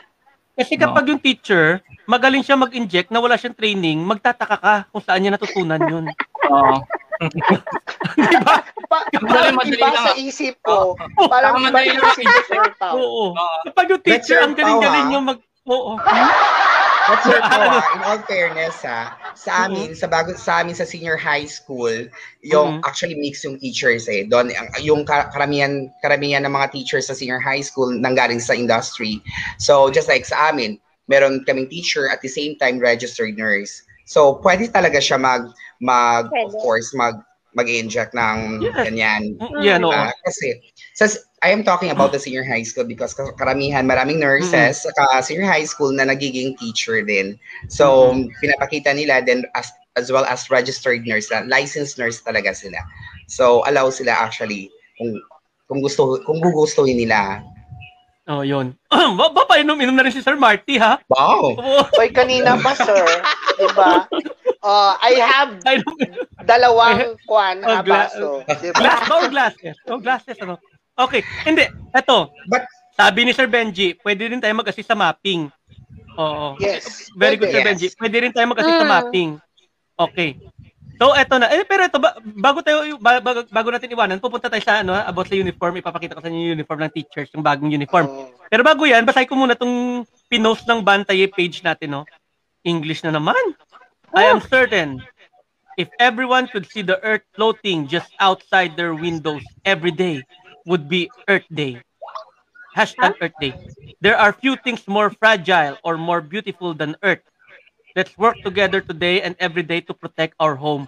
Kasi kapag yung teacher, magaling siya mag-inject na wala siyang training, magtataka ka kung saan niya natutunan yun. Oo. Diba? Parang iba sa isip ko. Parang iba yung isip ko. Oo. Kapag yung teacher, ang galing-galing yung mag... Oo. That's your point. In all fairness, ha, sa amin, sa senior high school, yung actually mix yung teachers eh. Doon, yung karamihan ng mga teachers sa senior high school nanggaling sa industry. So, just like sa amin, meron kaming teacher at the same time registered nurse. So, pwede talaga siya of course, mag-inject ng ganyan. Yeah, no. Kasi, I am talking about the senior high school because karamihan, maraming nurses at senior high school na nagiging teacher din. So, pinapakita nila then as well as registered nurse, licensed nurse talaga sila. So, allow sila actually kung gugustuhin nila. Oh, yun. Ba pa inom na rin si Sir Marty, ha? Wow. Hoy, kanina pa, sir. Diba? I have dalawang kwan na baso. Diba? Glass ba o glasses? O glasses, ano? Okay, hindi. Ito. But, sabi ni Sir Benji, pwede rin tayo mag-assist sa mapping. Oo. Yes. Very good, Sir Benji. Pwede rin tayo mag-assist sa mapping. Okay. So, eto na. Eh, pero eto, bago natin iwanan, pupunta tayo sa ano, about sa uniform. Ipapakita ko sa inyo yung uniform ng teachers, yung bagong uniform. Pero bago yan, basahin ko muna itong pinost ng Bantay page natin. No? English na naman. I am certain if everyone could see the earth floating just outside their windows every day, would be Earth Day. Hashtag Earth Day. There are few things more fragile or more beautiful than Earth. Let's work together today and every day to protect our home.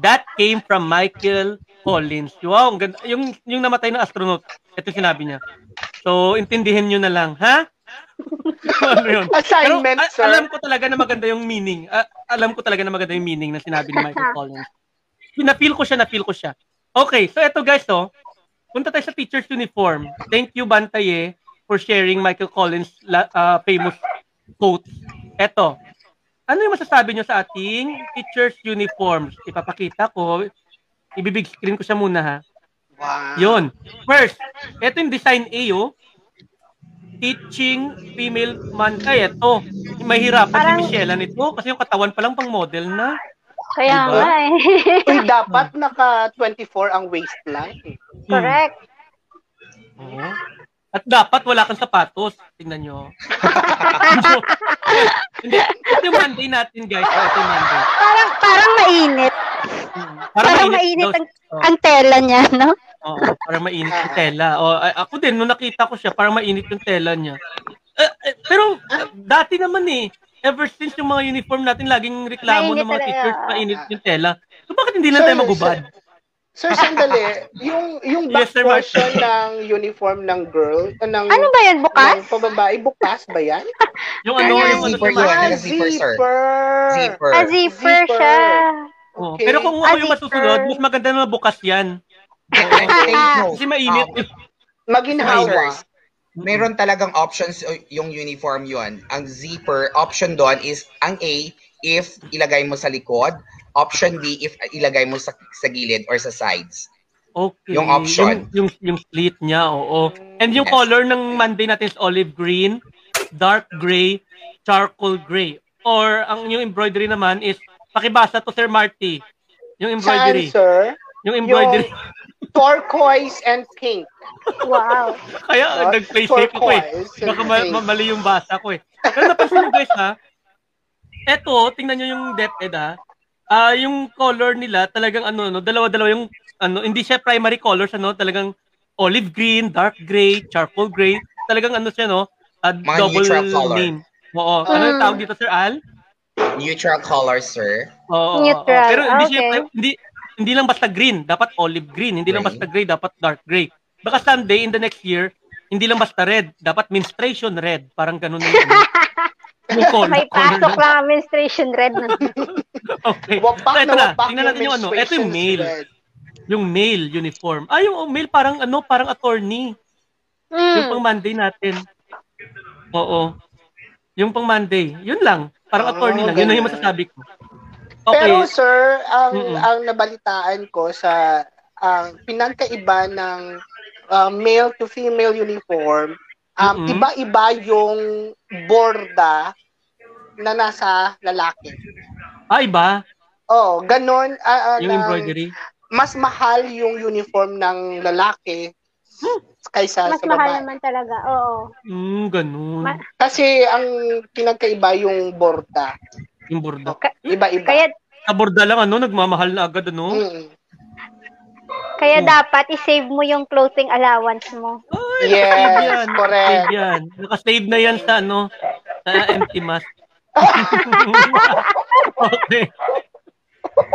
That came from Michael Collins. Wow, yung namatay na astronaut. Ito sinabi niya. So, intindihin nyo na lang, ha? Ano yun? Assignment, pero, sir. Alam ko talaga na maganda yung meaning. Alam ko talaga na maganda yung meaning na sinabi ni Michael Collins. Na-feel ko siya. Okay, so eto guys, oh. Punta tayo sa teacher's uniform. Thank you, Bantaye, for sharing Michael Collins' famous quotes. Eto. Ano yung masasabi nyo sa ating teacher's uniforms? Ipapakita ko. Ibibig screen ko siya muna, ha? Wow. Yun. First, eto yung design A, oh. Teaching female man. Ay, eto. Mahirapan parang si Michelle nito kasi yung katawan pa lang pang model na. Kaya diba? Nga eh. Uy, dapat naka-24 ang waistline. Correct. Oh. At dapat wala kang sapatos. Tingnan nyo. Ito yung Monday natin, guys. Ito yung Monday. Parang mainit. Parang mainit ang tela niya, no? Oo, parang mainit ang tela. Oh, ako din, nung nakita ko siya, parang mainit yung tela niya. Pero dati naman eh. Ever since yung mga uniform natin, laging reklamo ng mga teachers, mainit yung tela. So, bakit hindi lang tayo magubad? Sir, sandali. Yung back portion ng uniform ng girl, ng, ano ba yan? Bukas? Ng pababae, bukas ba yan? Yung ano? Yung zipper yun. Zipper. Zipper siya. Okay. Pero kung ako yung masusunod, mas maganda na bukas yan. Kasi mainit. Maginhawa. Meron talagang options yung uniform yun. Ang zipper, option doon is ang A, if ilagay mo sa likod. Option B, if ilagay mo sa gilid or sa sides. Okay. Yung option. Yung slit niya, oo. And yung color ng Monday natin is olive green, dark gray, charcoal gray. Or ang yung embroidery naman is, pakibasa to Sir Marty. Yung embroidery. Saan, sir? Yung embroidery. Turquoise and pink. Wow. Kaya nag-play safe ako eh. Baka mali yung basa ko eh. Pero napansin nyo guys ha, eto, tingnan nyo yung DepEd ha, yung color nila talagang ano, no, dalawa-dalawa yung, ano, hindi siya primary colors, ano, talagang olive green, dark gray, charcoal gray, talagang ano siya, no, double name. Oo. Ano yung tawag dito, Sir Al? Neutral color, sir. Oo. Neutral, pero hindi siya, hindi lang basta green, dapat olive green. Hindi lang basta gray, dapat dark gray. Baka someday, in the next year, hindi lang basta red, dapat menstruation red. Parang ganun yung color. May pasok lang ang menstruation red. Okay. So, ito na. Tingnan natin yung ano. Ito yung male. Red. Yung male uniform. Ah, yung male parang ano, parang attorney. Yung pang Monday natin. Oo. Yung pang Monday. Yun lang. Parang attorney lang. Yun na yung masasabi ko. Okay. Pero sir, ang nabalitaan ko sa ang pinagkaiba ng male to female uniform, iba-iba yung borda na nasa lalaki. Ah, iba? Oo, ganun. Yung embroidery? Mas mahal yung uniform ng lalaki kaysa mas sa babae. Mas mahal naman talaga, oo. Ganun. Kasi ang pinagkaiba yung borda. Yung borda. Iba-iba. Sa borda lang, ano, nagmamahal na agad, ano? Kaya dapat i-save mo yung clothing allowance mo. Ay, yes, correct. Nakasave na yan sa, ano, sa empty mask. Okay.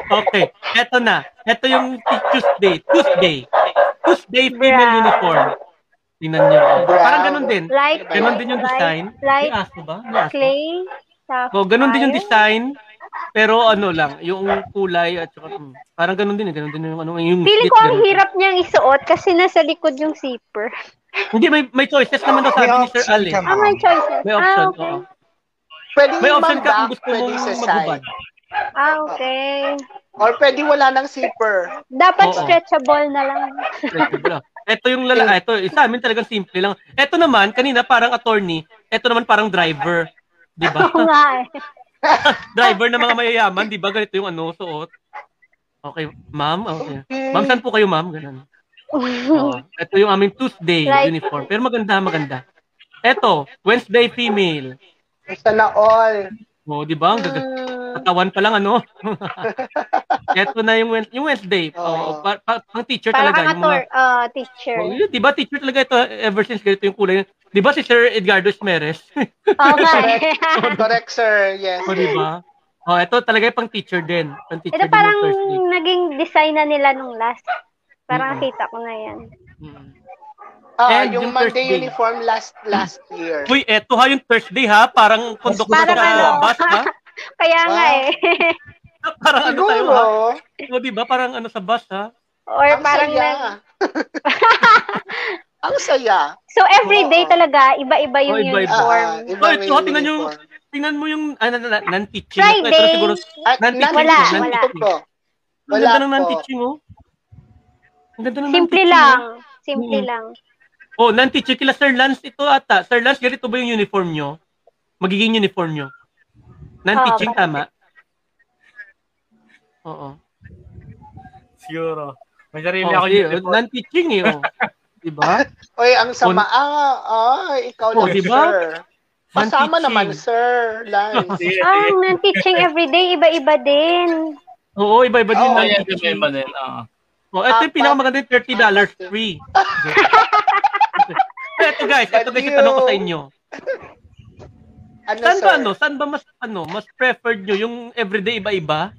Okay, eto na. Eto yung Tuesday female uniform. Tingnan nyo. Parang ganun din. Light, ganun din yung design. Light, aso ba? Aso. Clay. So, ganun din yung design. Pero ano lang, yung kulay at saka, parang ganun din yung ano. Yung pili ko ang hirap niyang isuot kasi nasa likod yung zipper. Hindi, may choices naman daw sabi ni Sir Ali. Ah, may choices. May option. Ah, okay. May option ka kung gusto mong maghubad. Ah, okay. Or pwede wala ng zipper. Dapat stretchable na lang. Stretchable. Ito yung lalaki. Ito, sa amin talagang simple lang. Ito naman, kanina parang attorney. Ito naman parang driver. Diba? Oo nga eh. Driver ng mga mayayaman. Diba? Ganito yung ano, suot. Okay, ma'am. Okay. Ma'am, saan po kayo, ma'am? Ganun. Oh, ito yung aming Tuesday uniform. Pero maganda, maganda. Ito, Wednesday female. Basta na all. Oh, diba? Ang katawan pa lang, ano? Ito na yung Wednesday. Oh. Pang teacher parang talaga. Parang teacher. Oh, diba, teacher talaga ito. Ever since ganito yung kulay. Diba si Sir Edgardo Esmeres? Okay. Correct, sir. Yes. O, diba? Oh, ito talaga pang teacher din. Pang teacher ito din parang naging design na nila nung last. Parang kita ko na yan. Yung Monday uniform last year. Uy, eto ha, yung Thursday ha, parang konduktor na bus ha. Kaya nga eh. Parang siguro. Ano tayo ha? O diba, parang ano sa bus ha? Or ang parang saya. Ang saya. So everyday talaga, iba-iba yung uniform. Iba tingnan yung, tingnan mo yung, non-teaching. Friday. Wala po. Non-teaching oh. Simple lang. Simple lang. Oh, non-teacher kila Sir Lance ito ata. Sir Lance, ganito ba yung uniform nyo? Magiging uniform nyo? Non-teaching, tama? Oo. Siguro. Masarili ako yung uniform. Non-teaching eh. Oh. Diba? Oy, ang sama. Ikaw lang, diba? Sir. Masama naman, Sir Lance. Non-teaching everyday, iba-iba din. Oo, iba-iba din. Iba-iba din, oh, ito yung pinakamaganda yung $30 free. Ito guys, yung tanong ko sa inyo. Saan ba mas, mas preferred nyo? Yung everyday iba-iba?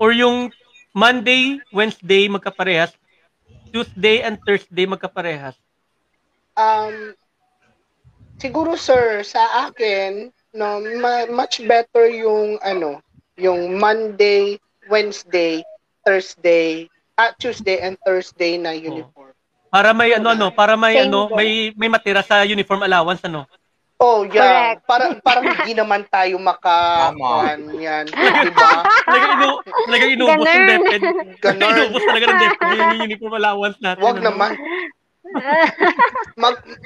Or yung Monday, Wednesday magkaparehas? Tuesday and Thursday magkaparehas? Siguro, sir, sa akin, no, much better yung, yung Monday, Wednesday, Thursday, Tuesday and Thursday na uniform. Para may may matira sa uniform allowance Oh, yeah. Parang hindi naman tayo makakuan yan, di ba? Talagang inubos ng DepEd. Inubos talaga ng DepEd yung uniform allowance natin. Wag naman.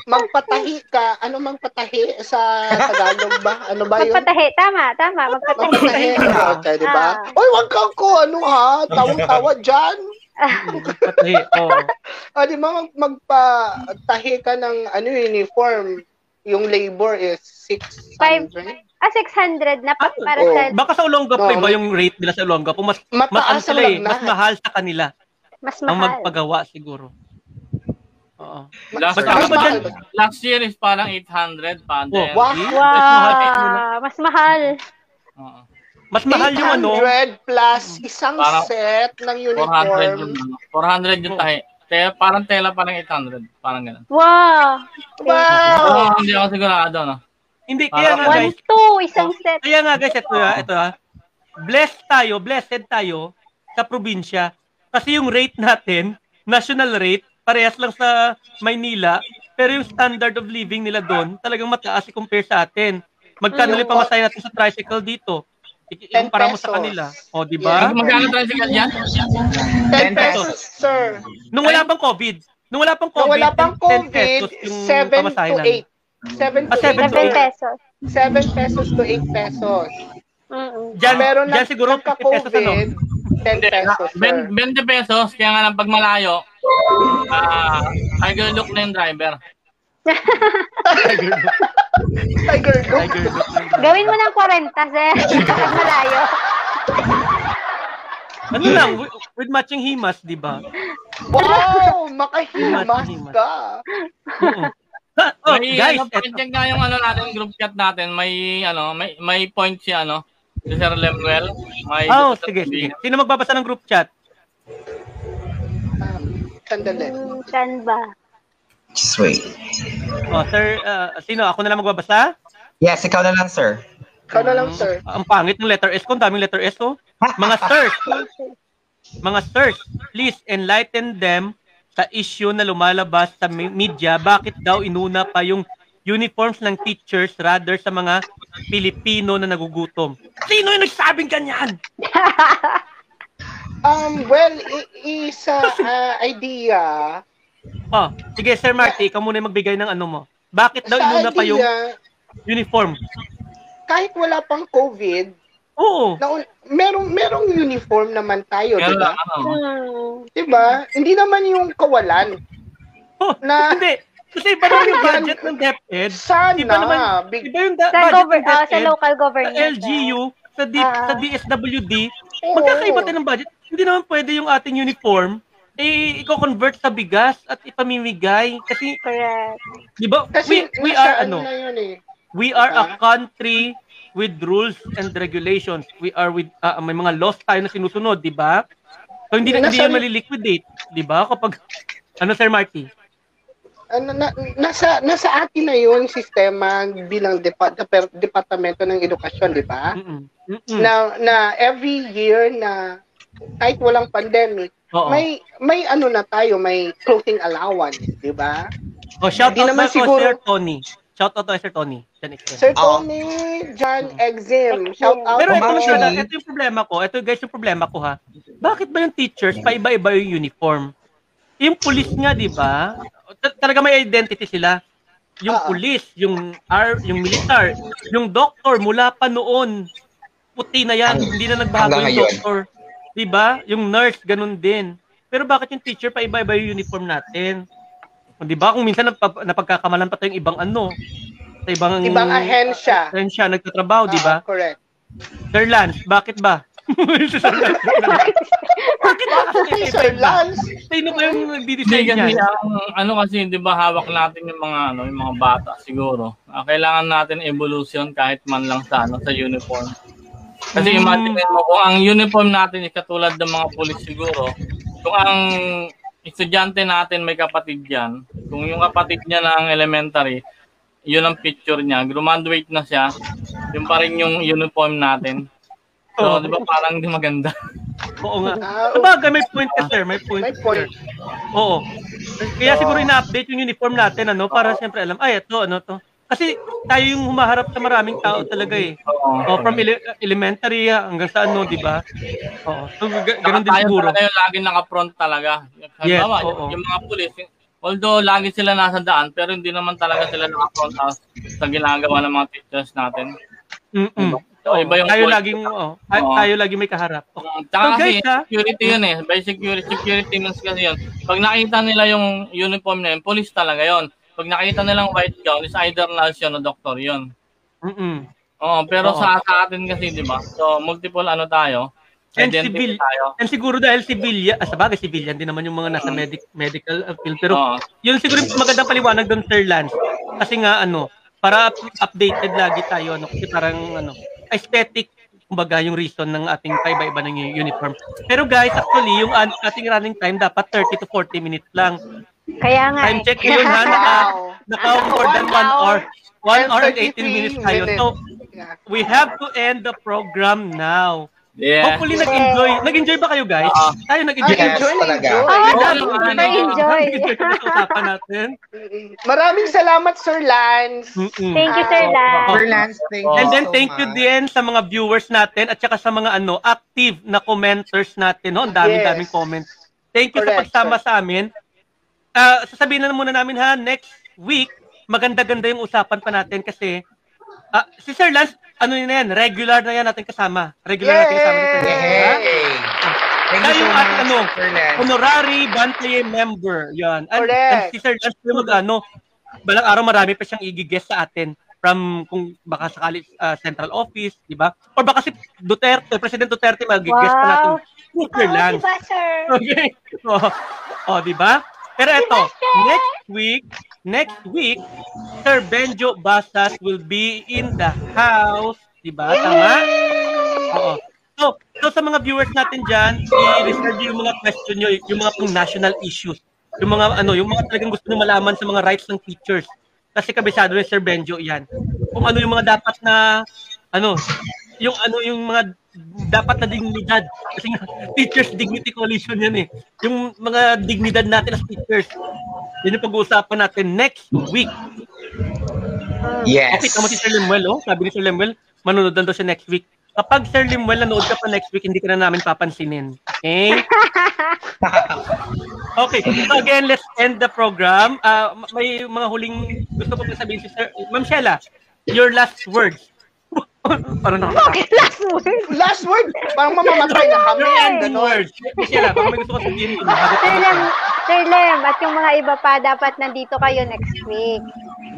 Magpatahi ka. Ano magpatahi sa Tagalog ba? Ano ba yun? Magpatahi. Tama. Magpatahi. Okay, di ba? Oy, wag kang ko. Ano ha? Tawang-tawa dyan. Magpatahi. O, di ba? Magpatahi ka ng uniform. Yung labor is 600. 600 na para sa... Baka sa Olongapo iba yung rate nila sa Olongapo. Mas mahal sa kanila. Mas mahal. Ang magpagawa siguro. Oo. Last year is parang 800 pa. Wow! Mas mahal. Oo. Mas mahal yung 800 plus isang set ng uniform. 400 yung tayo. Parang tela parang 800. Parang ganun. Wow! Hindi ako sigurado, Hindi, kaya nga guys. 1, 2, isang set. Kaya nga guys, ito ha. Blessed tayo sa probinsya. Kasi yung rate natin, national rate, parehas lang sa Maynila, pero yung standard of living nila doon, talagang mataas i-compare sa atin. Magkano lang pamasay natin sa tricycle dito? Yung para mo sa kanila. O, diba? Magkano tricycle yan? 10 pesos, sir. Nung wala pang COVID, 7 to 8. 7 pesos to 8 pesos. Pero na COVID, 10 pesos, sir. 20 pesos, kaya nga lang pag malayo, Tiger Look na yung driver. Tiger Look. Gawin mo ng 40, sir. Pag malayo. Ano lang, with matching himas, di ba? Wow! Makahimas ka! Guys, pakinggan nga yung group chat natin. May point siya, Sir Lemuel, may... Oh, sige, sige. Sino magbabasa ng group chat? Sandali. Saan ba? Just wait. Oh, sir, sino? Ako na lang magbabasa? Yes, ikaw na lang, sir. Ikaw na lang, sir. Ang pangit ng letter S ko. Ang daming letter S ko. Mga sirs. Mga sirs, please enlighten them sa issue na lumalabas sa media. Bakit daw inuna pa yung uniforms ng teachers rather sa mga Pilipino na nagugutom? Sino yung nagsabing ganyan? Well, is idea. Oh, sige, Sir Marty, ikaw muna yung magbigay ng ano mo. Bakit daw inuna pa yung uniform? Kahit wala pang COVID, oo. Merong uniform naman tayo, di ba? Diba? Hindi naman yung kawalan. Oh, na, hindi. Kasi iba naman yung budget ng DepEd. Sana. Iba naman, iba yung budget ng DepEd, sa local government. Sa LGU, sa DSWD. Magkakaiba tayo ng budget. Hindi naman pwede yung ating uniform eh, i-convert sa bigas at ipamimigay. Kasi, di ba, we are ano, we are a country with rules and regulations. We are with, may mga laws tayo na sinusunod, di ba? So, hindi yan maliliquidate, di ba? Kapag, ano, Sir Marty? Nasa atin na yun sistema bilang departamento ng edukasyon, di ba? Na every year na kahit walang pandemic, may ano na tayo, may clothing allowance, di ba? Oh, shout out na siguro, Sir Tony. Shout out to Sir Tony. Sir Tony, John Exim. Shout out. Pero ito yung problema ko. Ito guys yung problema ko, ha. Bakit ba yung teachers paiba-iba yung uniform? Yung police nga, di ba? Talaga may identity sila. Yung police, yung militar, yung doctor, mula pa noon, puti na yan. Hindi na nagbago yung doctor. Diba? Yung nurse, ganun din. Pero bakit yung teacher pa iba-iba yung uniform natin? Diba? Kung minsan napagkakamalan pa tayo yung ibang ano. Sa ibang ahensya. Ahensya, nagtatrabaho, diba? Correct. Sir Lance, bakit ba? Bakit ba kasi Sir Lance? Sino ba yung nagdi-design niya? Ano kasi, di ba hawak natin yung mga ano, yung mga bata siguro. Kailangan natin evolution kahit man lang sa ano, sa uniform. Kasi imagine mo kung ang uniform natin ay katulad ng mga pulis siguro. Kung ang estudyante natin may kapatid yan, kung yung kapatid niya ng elementary, yun ang picture niya. Graduate na siya, yun pa rin yung uniform natin. So, di ba parang di maganda? Oo nga. Sabagay, may point ka, sir. May point. Oo. Kaya siguro ina-update yung uniform natin, ano, para siyempre alam, ay, ito, ano, to. Kasi tayo yung humaharap sa maraming tao talaga eh. Oh, from elementary hanggang sa ano, di ba? Oo. So, ganun din siguro. Tayo lagi naka-front talaga. Yes, oo. Yung mga pulis, although lagi sila nasa daan, pero hindi naman talaga sila naka-front sa ginagawa ng mga teachers natin. Tayo lagi may kaharap. Tsaka kasi security yun eh. By security means kasi yun. Pag nakita nila yung uniform na yun, police talaga yun. Pag nakita nilang white gown, is either nurse yun o doktor yun. Oo, pero sa atin kasi, di ba? So, multiple ano tayo. And siguro dahil civilian, sabagay civilian din naman yung mga nasa medical field. Pero yun siguro magandang paliwanag doon, Sir Lance. Kasi nga ano, para updated lagi tayo, ano, kasi parang ano, aesthetic, kumbaga yung reason ng ating iba-iba ng uniform. Pero guys, actually, yung ating running time dapat 30 to 40 minutes lang. Kaya nga. Time check yun, ha? Naka more than 1 hour. 1 hour and 18 minutes tayo. So, we have to end the program now. Yeah. Hopefully, nag-enjoy. Nag-enjoy ba kayo, guys? Tayo nag-enjoy. Nag-enjoy. Nag-usapan natin. Maraming salamat, Sir Lance. Thank you, Sir Lance. Sir Lance, thank you. And then, thank you din sa mga viewers natin at saka sa mga ano active na commenters natin. Ang daming-daming comments. Thank you sa pagsama sa amin. Sasabihin na muna namin, ha, next week, maganda-ganda yung usapan pa natin kasi si Sir Lance, ano yun na yan, regular na yan natin kasama. Regular natin kasama. Thank you so much, ano, honorary Bantley member. Yan. And si Sir Lance, mag-ano, balang araw marami pa siyang i-guest sa atin from kung baka sakali central office, di ba? Or baka si Duterte, President Duterte mag-guest pa natin. Sir Lance. Diba, sir? Okay. Diba? Pero ito, next week, Sir Benjo Basas will be in the house. Diba? Tama? Oo. So sa mga viewers natin diyan, i-reserve yung mga question niyo, yung mga pang national issues, yung mga ano, yung mga talagang gusto nyo malaman sa mga rights ng teachers. Kasi kabisado ni Sir Benjo 'yan. Kung ano yung mga dapat na ano yung mga dapat na dignidad. Kasi nga, Teachers Dignity Coalition 'yan eh. Yung mga dignidad natin as teachers. Yun yung pag-uusapan natin next week. Yes. Okay, tama si Sir Lemuel, oh. Sabi ni Sir Lemuel, manonood daw siya next week. Kapag Sir Lemuel nanood ka pa next week, hindi ka na namin papansinin. Okay? Okay. So again, let's end the program. May mga huling gusto ko pa sabihin si Sir. Ma'am Sheila, your last words. Parang nakakatawa. Last word? Last word? Parang mamamatay na kami. Last word. Sheila, parang may gusto ko sabihin. Sir Lem, at yung mga iba pa, dapat nandito kayo next week.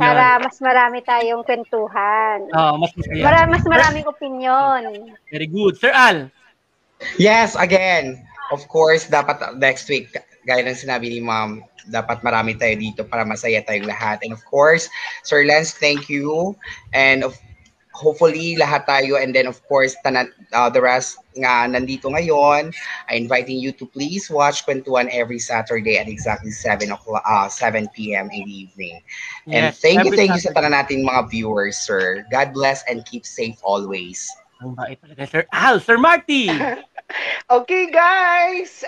Para mas marami tayong kwentuhan. Oh, mas maraming opinion. Very good. Sir Al? Yes, again. Of course, dapat next week, gaya ng sinabi ni Ma'am, dapat marami tayo dito para masaya tayong lahat. And of course, Sir Lance, thank you. And hopefully, lahat tayo. And then, of course, the rest nga nandito ngayon, I'm inviting you to please watch Kwentuhan every Saturday at exactly 7 p.m. in the evening. And yes, thank you sa tanan natin mga viewers, sir. God bless and keep safe always. Ang bait talaga, Sir Al, Sir Marty! Okay, guys.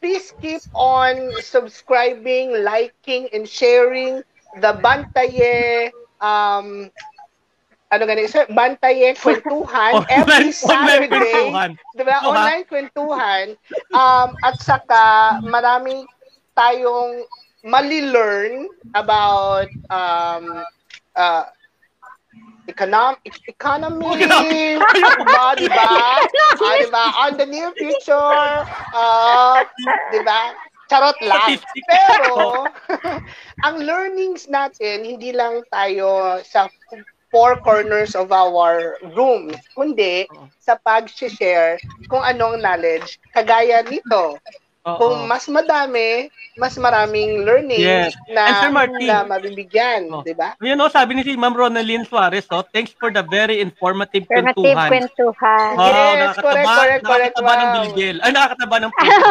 Please keep on subscribing, liking, and sharing the Bantaye Bantaye Kwentuhan every Saturday. Diba? Online kwentuhan. At saka, marami tayong mali-learn about economy, diba? On the near future, diba? Charot lang. Pero, ang learnings natin, hindi lang tayo sa four corners of our room, kundi sa pag-share kung anong knowledge kagaya nito. Kung mas madami, mas maraming learning na mabibigyan, di ba? Yun sabi ni si Ma'am Ronaldine Suarez, thanks for the very informative kwentuhan. Yes, correct. Nakakataba ng biligel. Ay, nakakataba ng puso.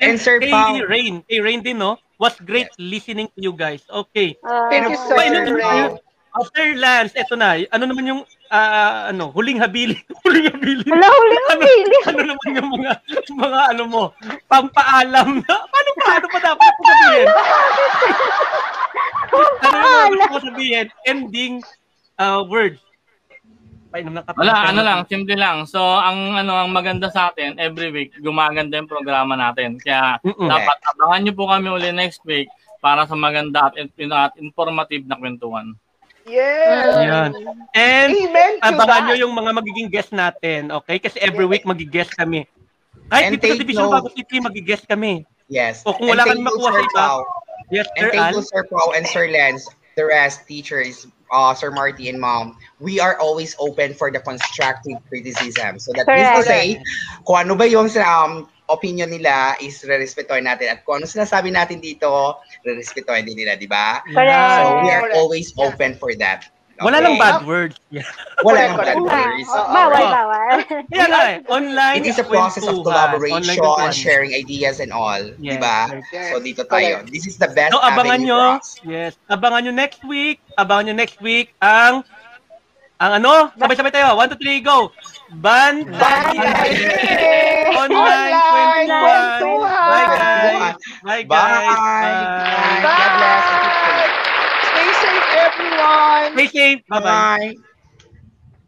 And Sir Pao. Kay Rain din, no? Was great listening to you guys. Okay. Thank you, Sir Rain. Sir Lance, eto na. Ano naman yung huling habilin? Ano naman yung mga ano mo? Pampaalam na. Paano pa dapat po sabihin? Ending words. Wala, simple lang. So, ang maganda sa atin, every week, gumaganda yung programa natin. Kaya, dapat abangan nyo po kami uli next week para sa maganda at informative na kwentuhan. Yeah. And abangan nyo yung mga magiging guest natin, okay? Kasi every week magiging-guest kami. Kahit dito sa Division Bago City, magiging-guest kami. Yes. O kung wala kang makuha sa iba. Yes, and thank you, Sir Pao and Sir Lance, the rest, teachers, Sir Marty and Ma'am, we are always open for the constructive criticism. So that means to say, kung ano ba yung opinion nila is re-respetoin natin. At kung ano sinasabi natin dito, re-respetoin din nila, di ba? So we are always open for that. Okay? Wala lang bad words. Wala lang bad words. Bawal. Online. It is a process of collaboration, sharing ideas and all. Yes. Diba? Yes. So dito tayo. This is the best avenue for us. Yes. Abangan nyo next week. Ang sabay-sabay tayo. 1, 2, 3, go! Bantaye! Online Kwentuhan! Bye guys! Bye! God bless. Stay safe, everyone! Stay safe! Bye-bye!